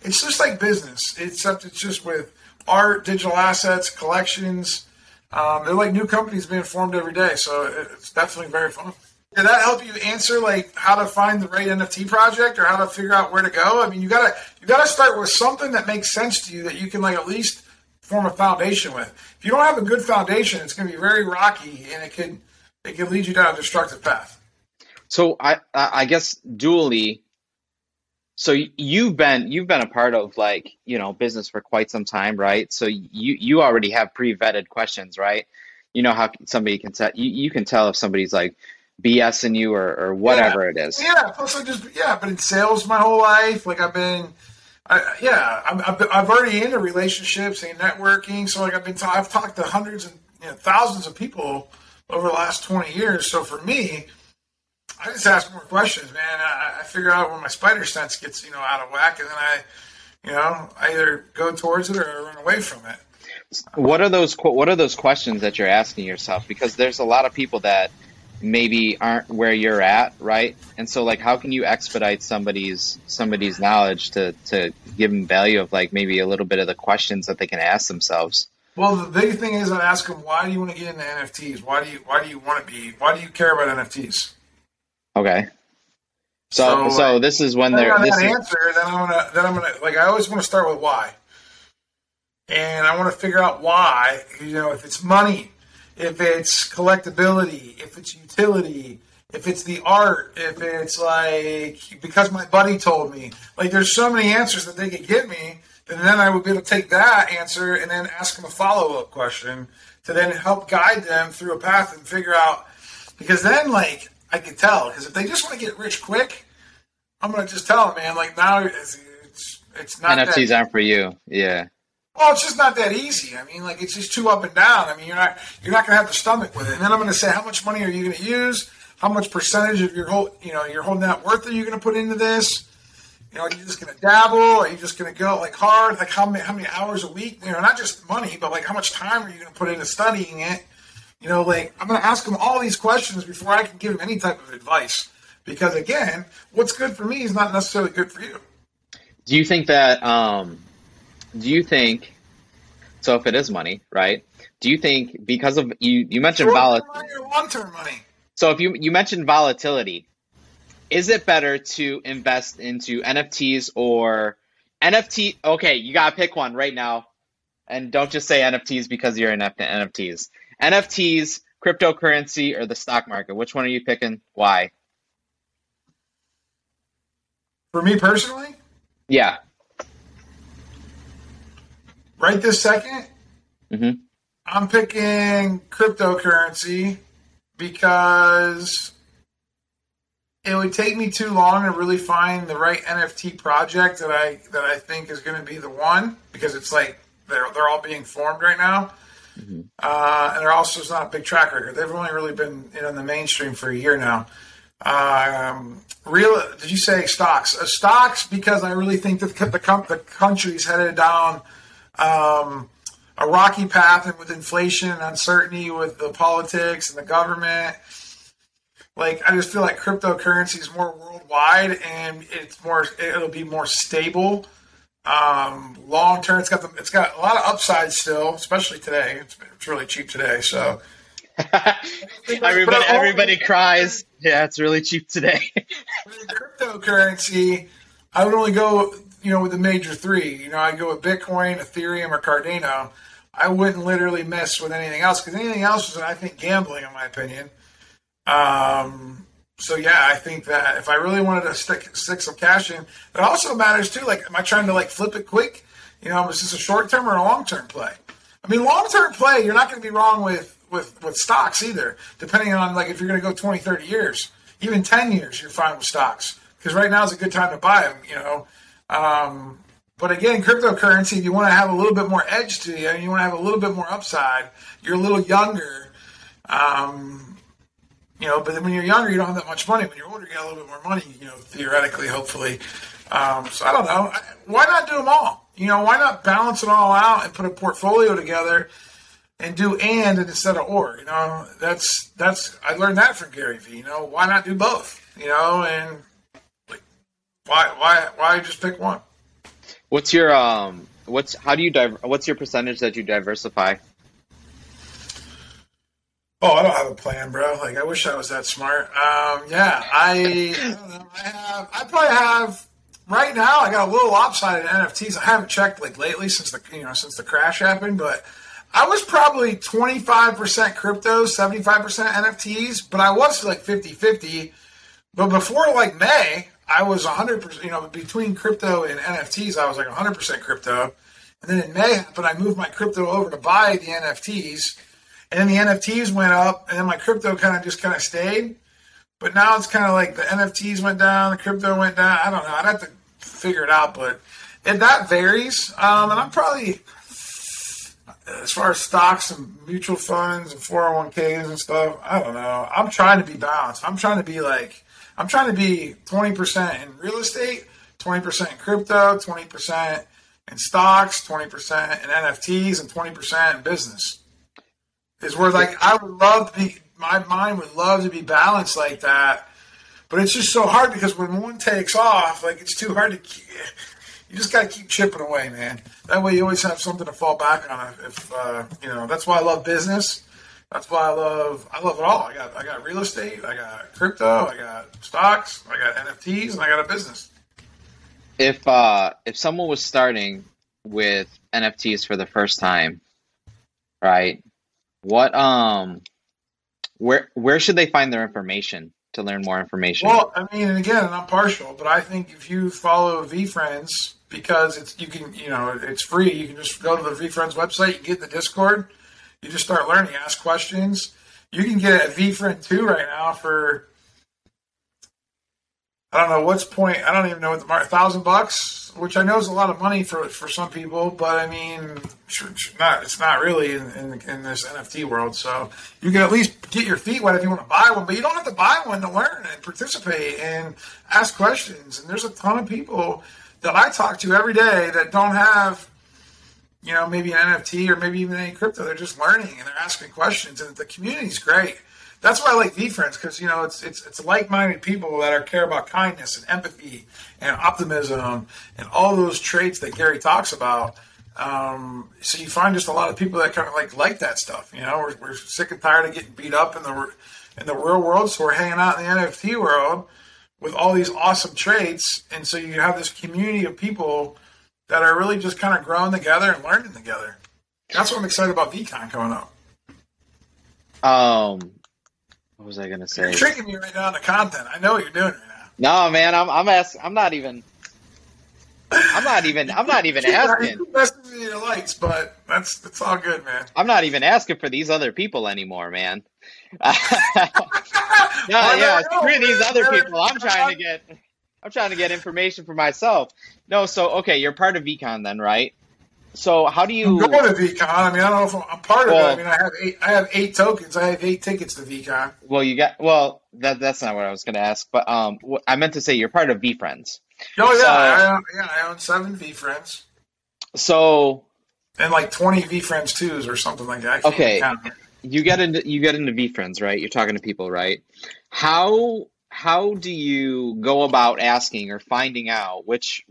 It's just like business, except it's just with art, digital assets, collections. They're like new companies being formed every day, so it's definitely very fun. Did that help you answer like how to find the right NFT project or how to figure out where to go? I mean, you gotta start with something that makes sense to you that you can like at least form a foundation with. If you don't have a good foundation, it's gonna be very rocky and it can lead you down a destructive path. So I guess dually, so you've been a part of like, business for quite some time, right? So you already have pre-vetted questions, right? You know how somebody can tell, you can tell if somebody's like BSing you or whatever it is. Yeah, plus I've been in sales my whole life. Like I've already into relationships and networking. So like I've talked to hundreds and thousands of people over the last 20 years. So for me, I just ask more questions, man. I figure out when my spider sense gets out of whack, and then I either go towards it or I run away from it. What are those questions that you're asking yourself? Because there's a lot of people that maybe aren't where you're at, right? And so like how can you expedite somebody's knowledge to give them value of like maybe a little bit of the questions that they can ask themselves? Well, the big thing is I ask them, why do you want to get into NFTs? Why do you care about NFTs? Okay. So this is when they're answer, then I'm gonna like I always want to start with why. And I want to figure out why, if it's money, if it's collectability, if it's utility, if it's the art, if it's like because my buddy told me. Like there's so many answers that they could give me, and then I would be able to take that answer and then ask them a follow-up question to then help guide them through a path and figure out. Because then like I could tell, because if they just want to get rich quick, I'm going to just tell them, man, like now it's not NFTs that aren't for you, yeah. Well, it's just not that easy. I mean, like it's just too up and down. I mean, you're not going to have the stomach with it. And then I'm going to say, how much money are you going to use? How much percentage of your whole, your whole net worth are you going to put into this? Are you just going to dabble? Are you just going to go like hard? Like how many hours a week? Not just money, but like how much time are you going to put into studying it? Like I'm going to ask them all these questions before I can give them any type of advice. Because again, what's good for me is not necessarily good for you. Do you think that? Do you think, so if it is money, right? Do you think because of, you mentioned volatility. Long-term money. So if you mentioned volatility, is it better to invest into NFTs or NFT? Okay, you got to pick one right now. And don't just say NFTs because you're in NFTs. NFTs, cryptocurrency, or the stock market. Which one are you picking? Why? For me personally? Yeah. Right this second, I'm picking cryptocurrency because it would take me too long to really find the right NFT project that I think is going to be the one, because it's like they're all being formed right now, and they're also not a big track record. They've only really been in the mainstream for a year now. Did you say stocks? Stocks because I really think that the country's headed down a rocky path, and with inflation and uncertainty with the politics and the government, like I just feel like cryptocurrency is more worldwide and it'll be more stable Long term, it's got a lot of upside still, especially today. It's really cheap today, so everybody cries. Yeah, it's really cheap today. Cryptocurrency, I would only go, with the major three. I go with Bitcoin, Ethereum, or Cardano. I wouldn't literally mess with anything else because anything else is, I think, gambling, in my opinion. So yeah, I think that if I really wanted to stick some cash in, it also matters too. Like, am I trying to flip it quick? Is this a short term or a long term play? I mean, long term play, you're not going to be wrong with stocks either. Depending on if you're going to go 20, 30 years, even 10 years, you're fine with stocks because right now is a good time to buy them. But again, cryptocurrency, if you want to have a little bit more edge to you, and you want to have a little bit more upside, you're a little younger. But then when you're younger, you don't have that much money. When you're older, you got a little bit more money, theoretically, hopefully. So I don't know. Why not do them all? Why not balance it all out and put a portfolio together and do and instead of or? That's I learned that from Gary Vee. Why not do both? And why just pick one? What's your what's your percentage that you diversify? Oh, I don't have a plan, bro. I wish I was that smart. I don't know. I probably have right now. I got a little lopsided in NFTs. I haven't checked lately since the since the crash happened, but I was probably 25% crypto, 75% NFTs. But I was 50-50. But before May, I was 100%. Between crypto and NFTs, I was 100% crypto. And then in May, but I moved my crypto over to buy the NFTs. And then the NFTs went up, and then my crypto kind of stayed. But now it's the NFTs went down, the crypto went down. I don't know. I'd have to figure it out, but that varies. And I'm probably, as far as stocks and mutual funds and 401ks and stuff, I don't know. I'm trying to be balanced. I'm trying to be 20% in real estate, 20% in crypto, 20% in stocks, 20% in NFTs, and 20% in business. Is where I would love to be, my mind would love to be balanced like that, but it's just so hard because when one takes off, it's too hard to keep. You just got to keep chipping away, man. That way you always have something to fall back on. That's why I love business. That's why I love it all. I got real estate, I got crypto, I got stocks, I got NFTs, and I got a business. If someone was starting with NFTs for the first time, right? What where should they find their information to learn more information? Well, I'm partial, but I think if you follow VFriends, because it's free, you can just go to the VFriends website, you get the Discord, you just start learning, ask questions. You can get a VFriend 2 right now for I don't even know what the market, $1,000, which I know is a lot of money for some people, but it's not really in this NFT world. So you can at least get your feet wet if you want to buy one, but you don't have to buy one to learn and participate and ask questions. And there's a ton of people that I talk to every day that don't have, maybe an NFT or maybe even any crypto. They're just learning and they're asking questions, and the community's great. That's why I like VFriends, because it's like-minded people that care about kindness and empathy and optimism and all those traits that Gary talks about. So you find just a lot of people that like that stuff. We're sick and tired of getting beat up in the real world, so we're hanging out in the NFT world with all these awesome traits. And so you have this community of people that are really just growing together and learning together. That's what I'm excited about VCON coming up. What was I gonna say? You're tricking me right now on the content. I know what you're doing right now. No, man, I'm not even asking. You're messing with your lights, but that's all good, man. I'm not even asking for these other people anymore, man. Screw these other people. I'm trying to get information for myself. No, so okay, you're part of VCON then, right? So how do you go to VCON? I don't know if I'm part of it. I have eight tokens. I have 8 tickets to VCON. Well, that's not what I was going to ask, but I meant to say you're part of VFriends. Oh yeah, so, I own 7 VFriends. So and 20 VFriends 2s or something like that. Okay, you get into VFriends, right? You're talking to people, right? How how do you go about asking or finding out which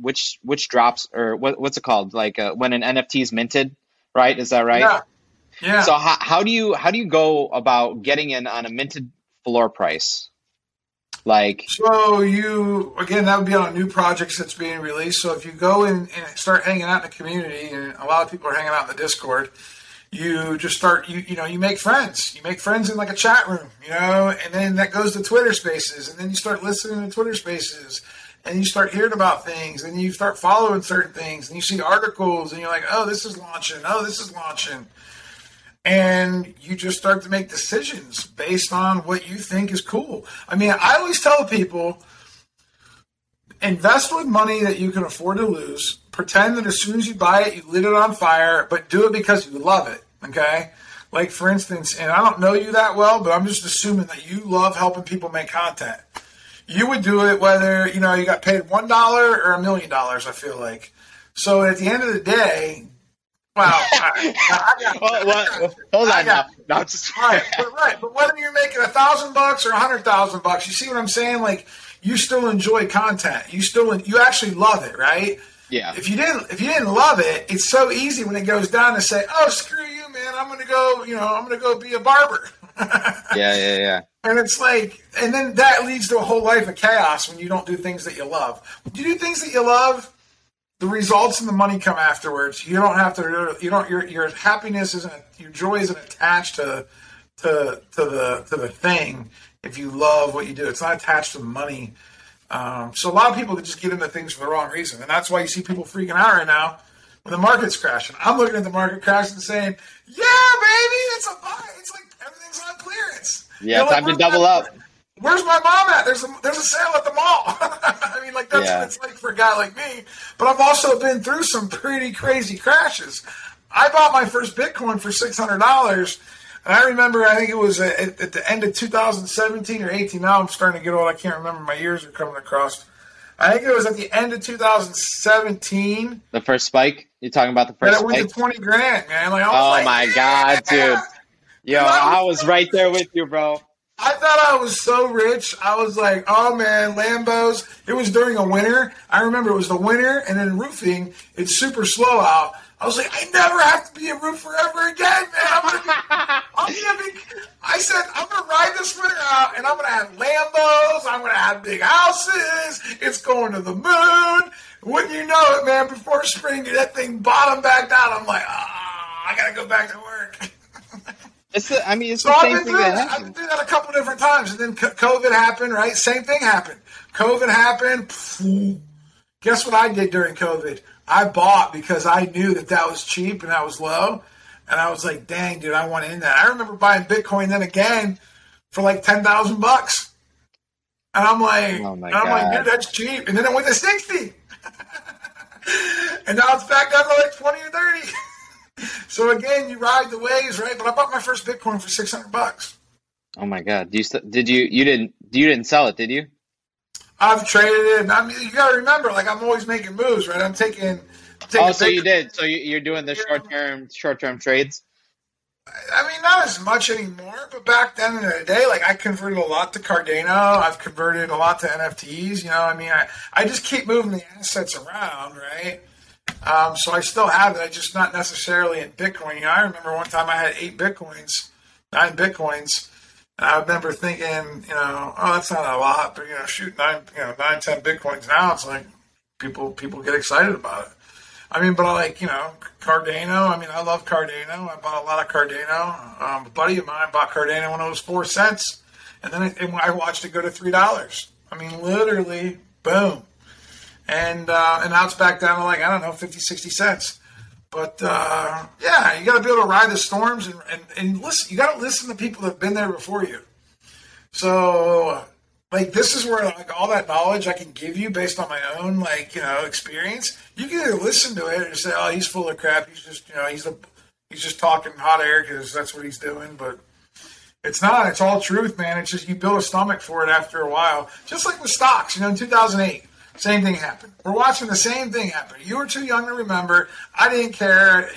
drops, or what's it called? Like when an NFT is minted, right? Is that right? Yeah. Yeah. So how do you go about getting in on a minted floor price? Like, so you, again, that would be on new projects that's being released. So if you go in and start hanging out in the community, and a lot of people are hanging out in the Discord, you just start, you make friends. You make friends in like a chat room, and then that goes to Twitter Spaces, and then you start listening to Twitter Spaces, and you start hearing about things, and you start following certain things, and you see articles, and you're like, oh, this is launching. Oh, this is launching. And you just start to make decisions based on what you think is cool. I mean, I always tell people, invest with money that you can afford to lose. Pretend that as soon as you buy it, you lit it on fire, but do it because you love it, okay? Like, for instance, and I don't know you that well, but I'm just assuming that you love helping people make content. You would do it whether, you got paid $1 or $1 million, I feel like. So at the end of the day... Wow! Hold on now. No, just... Right, but whether you're making $1,000 or $100,000, you see what I'm saying? Like, you still enjoy content. You actually love it, right? Yeah. If you didn't love it, it's so easy when it goes down to say, "Oh, screw you, man! I'm gonna go be a barber." Yeah. And it's like, and then that leads to a whole life of chaos when you don't do things that you love. When you do things that you love, the results and the money come afterwards. You don't have to. Your happiness isn't. Your joy isn't attached to the thing. If you love what you do, it's not attached to the money. So a lot of people that just get into things for the wrong reason, and that's why you see people freaking out right now when the market's crashing. I'm looking at the market crash and saying, "Yeah, baby, it's a buy. It's like everything's on clearance." Yeah, time to double up. Where's my mom at? There's a sale at the mall. I mean, like, that's what it's like for a guy like me. But I've also been through some pretty crazy crashes. I bought my first Bitcoin for $600. And I remember, I think it was at the end of 2017 or 18. Now I'm starting to get old. I can't remember. My years are coming across. I think it was at the end of 2017. The first spike? You're talking about the first spike? It went to $20,000, man. Like, oh my God, dude. Yo, I was right there with you, bro. I thought I was so rich. I was like, oh, man, Lambos. It was during a winter. I remember it was the winter, and then roofing, it's super slow out. I was like, I never have to be a roofer ever again, man. I'm going to ride this winter out, and I'm going to have Lambos. I'm going to have big houses. It's going to the moon. Wouldn't you know it, man, before spring, that thing bottomed back down. I'm like, I got to go back to work. I've been through that a couple different times, and then COVID happened, right? Same thing happened. COVID happened. Guess what I did during COVID? I bought because I knew that was cheap and that was low, and I was like, "Dang, dude, I want in that." I remember buying Bitcoin then again for like $10,000, and I'm like, "Dude, that's cheap." And then it went to 60, and now it's back up to like 20 or 30. So again, you ride the waves, right? But I bought my first Bitcoin for $600. Oh my God! You didn't sell it, did you? I've traded it. I mean, you gotta remember, like, I'm always making moves, right? I'm taking. Oh, so you did. So you're doing the short-term trades. I mean, not as much anymore, but back then in the day, like, I converted a lot to Cardano. I've converted a lot to NFTs. I mean, I just keep moving the assets around, right? So I still have it. I just not necessarily in Bitcoin. I remember one time I had 9 Bitcoins, and I remember thinking, oh, that's not a lot, but shoot, 9, 10 Bitcoins now. It's like people get excited about it. I mean, but I like Cardano. I mean, I love Cardano. I bought a lot of Cardano. A buddy of mine bought Cardano when it was 4 cents, and then I watched it go to $3. I mean, literally, boom. And now it's back down to, like, I don't know, 50, 60 cents. But, you got to be able to ride the storms and listen. You got to listen to people that have been there before you. So, like, this is where, like, all that knowledge I can give you based on my own, like, experience. You can either listen to it and say, oh, he's full of crap. He's just, he's just talking hot air because that's what he's doing. But it's not. It's all truth, man. It's just you build a stomach for it after a while. Just like with stocks, in 2008. Same thing happened. We're watching the same thing happen. You were too young to remember. I didn't care.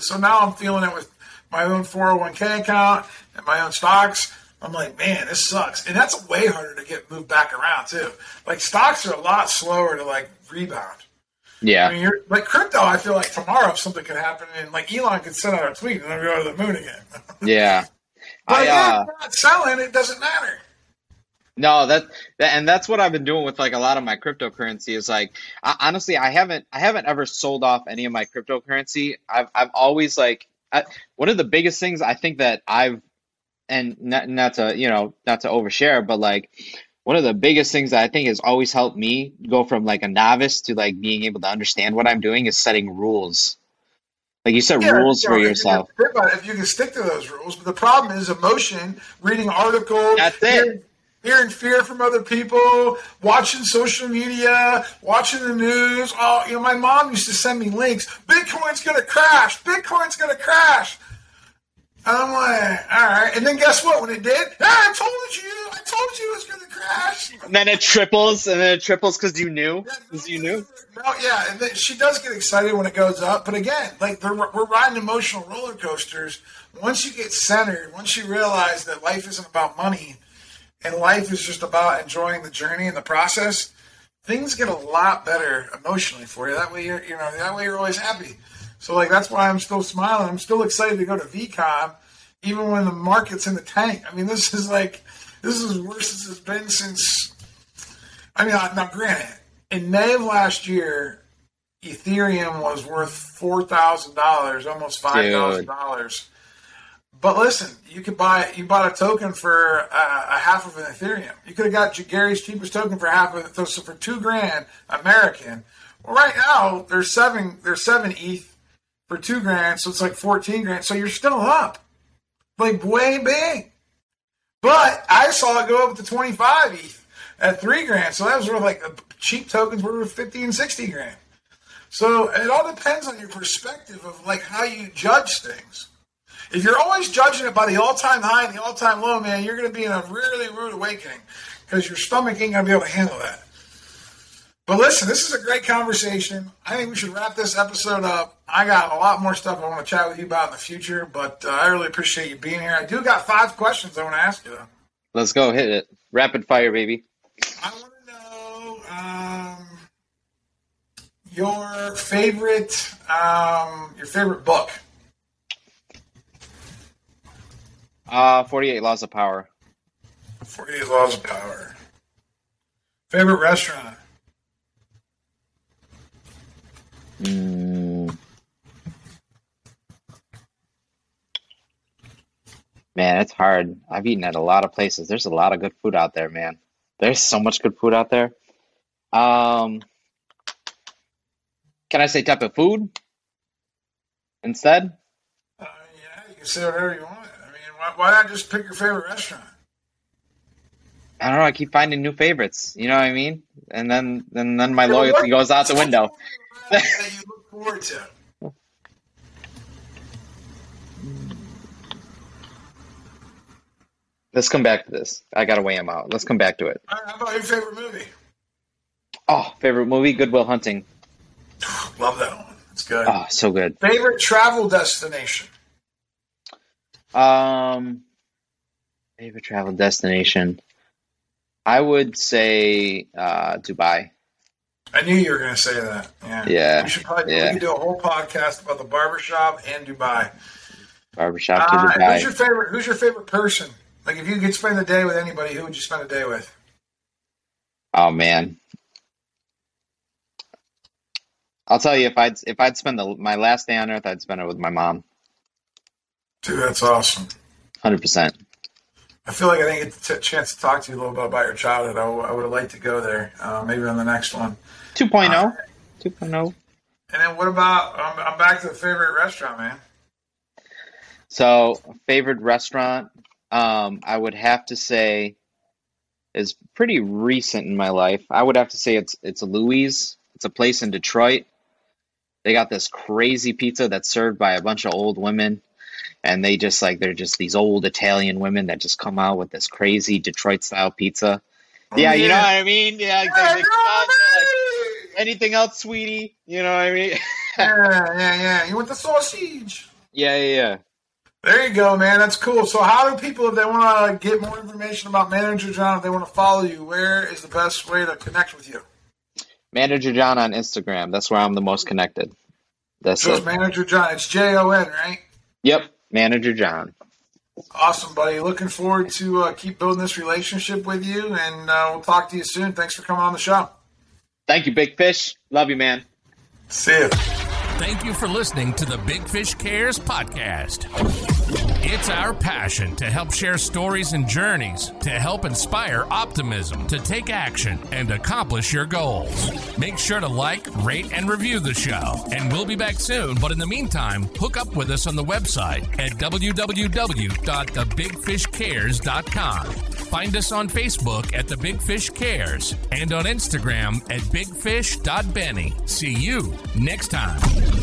So now I'm feeling it with my own 401k account and my own stocks. I'm like, man, this sucks. And that's way harder to get moved back around too. Like stocks are a lot slower to like rebound. Yeah. I mean, you're, like crypto, I feel like tomorrow something could happen and like Elon could send out a tweet and then go to the moon again. Yeah. But if you're not selling, it doesn't matter. No, that's what I've been doing with like a lot of my cryptocurrency is like, I honestly haven't ever sold off any of my cryptocurrency. I've always like, one of the biggest things I think that I've, and not to overshare, but like one of the biggest things that I think has always helped me go from like a novice to like being able to understand what I'm doing is setting rules. Like you said, rules for yourself. If you can stick to those rules, but the problem is emotion, reading articles, that's it. Hearing fear from other people, watching social media, watching the news. Oh, you know, my mom used to send me links. Bitcoin's going to crash. Bitcoin's going to crash. And I'm like, all right. And then guess what? When it did, I told you it was going to crash. And then it triples, because you knew. Yeah, and then she does get excited when it goes up. But again, like we're riding emotional roller coasters. Once you get centered, once you realize that life isn't about money and life is just about enjoying the journey and the process, things get a lot better emotionally for you. That way you're always happy. So, like, that's why I'm still smiling. I'm still excited to go to VCON, even when the market's in the tank. I mean, this is worse as it's been since, I mean, now, granted, in May of last year, Ethereum was worth $4,000, almost $5,000. But listen, you bought a token for a half of an Ethereum. You could have got Gary's cheapest token for half of it, so for $2,000 American. Well, right now, there's seven ETH for $2,000, so it's like $14,000. So you're still up, like way big. But I saw it go up to 25 ETH at $3,000. So that was worth like cheap tokens were worth $50,000 and $60,000. So it all depends on your perspective of like how you judge things. If you're always judging it by the all-time high and the all-time low, man, you're going to be in a really rude awakening because your stomach ain't going to be able to handle that. But listen, this is a great conversation. I think we should wrap this episode up. I got a lot more stuff I want to chat with you about in the future, but I really appreciate you being here. I do got 5 questions I want to ask you, though. Let's go. Hit it. Rapid fire, baby. I want to know your favorite book. 48 Laws of Power. 48 Laws of Power. Favorite restaurant? Man, it's hard. I've eaten at a lot of places. There's a lot of good food out there, man. There's so much good food out there. Can I say type of food instead? Yeah, you can say whatever you want. I mean, why not just pick your favorite restaurant? I don't know. I keep finding new favorites. You know what I mean? And then my loyalty goes out the window. That you look forward to? Let's come back to this. I gotta weigh him out. Let's come back to it. All right, how about your favorite movie? Oh, favorite movie? Good Will Hunting. Love that one. It's good. Oh, so good. Favorite travel destination? Favorite travel destination? I would say Dubai. I knew you were going to say that. Yeah. We should probably do a whole podcast about the barbershop and Dubai. Barbershop to Dubai. Who's your favorite person? Like, if you could spend the day with anybody, who would you spend the day with? Oh man, I'll tell you. If I'd spend my last day on earth, I'd spend it with my mom. Dude, that's awesome. 100%. I feel like I didn't get the chance to talk to you a little bit about your childhood. I would have liked to go there. Maybe on the next one. 2.0. And then what about, I'm back to the favorite restaurant, man. So favorite restaurant, I would have to say is pretty recent in my life. I would have to say it's Louie's. It's a place in Detroit. They got this crazy pizza that's served by a bunch of old women. And they just like, they're just these old Italian women that just come out with this crazy Detroit style pizza. Oh, yeah, you know what I mean? Yeah, exactly. Like, anything else, sweetie? You know what I mean? Yeah. You want the sausage? Yeah. There you go, man. That's cool. So how do people, if they want to get more information about Manager Jon, if they want to follow you, where is the best way to connect with you? Manager Jon on Instagram. That's where I'm the most connected. That's so it's Manager Jon. It's Jon, right? Yep. Manager Jon. Awesome, buddy. Looking forward to keep building this relationship with you, and we'll talk to you soon. Thanks for coming on the show. Thank you, Big Fish. Love you, man. See you. Thank you for listening to the Big Fish Cares podcast. It's our passion to help share stories and journeys, to help inspire optimism, to take action, and accomplish your goals. Make sure to like, rate, and review the show. And we'll be back soon. But in the meantime, hook up with us on the website at www.thebigfishcares.com. Find us on Facebook at The Big Fish Cares and on Instagram at bigfish.benny. See you next time.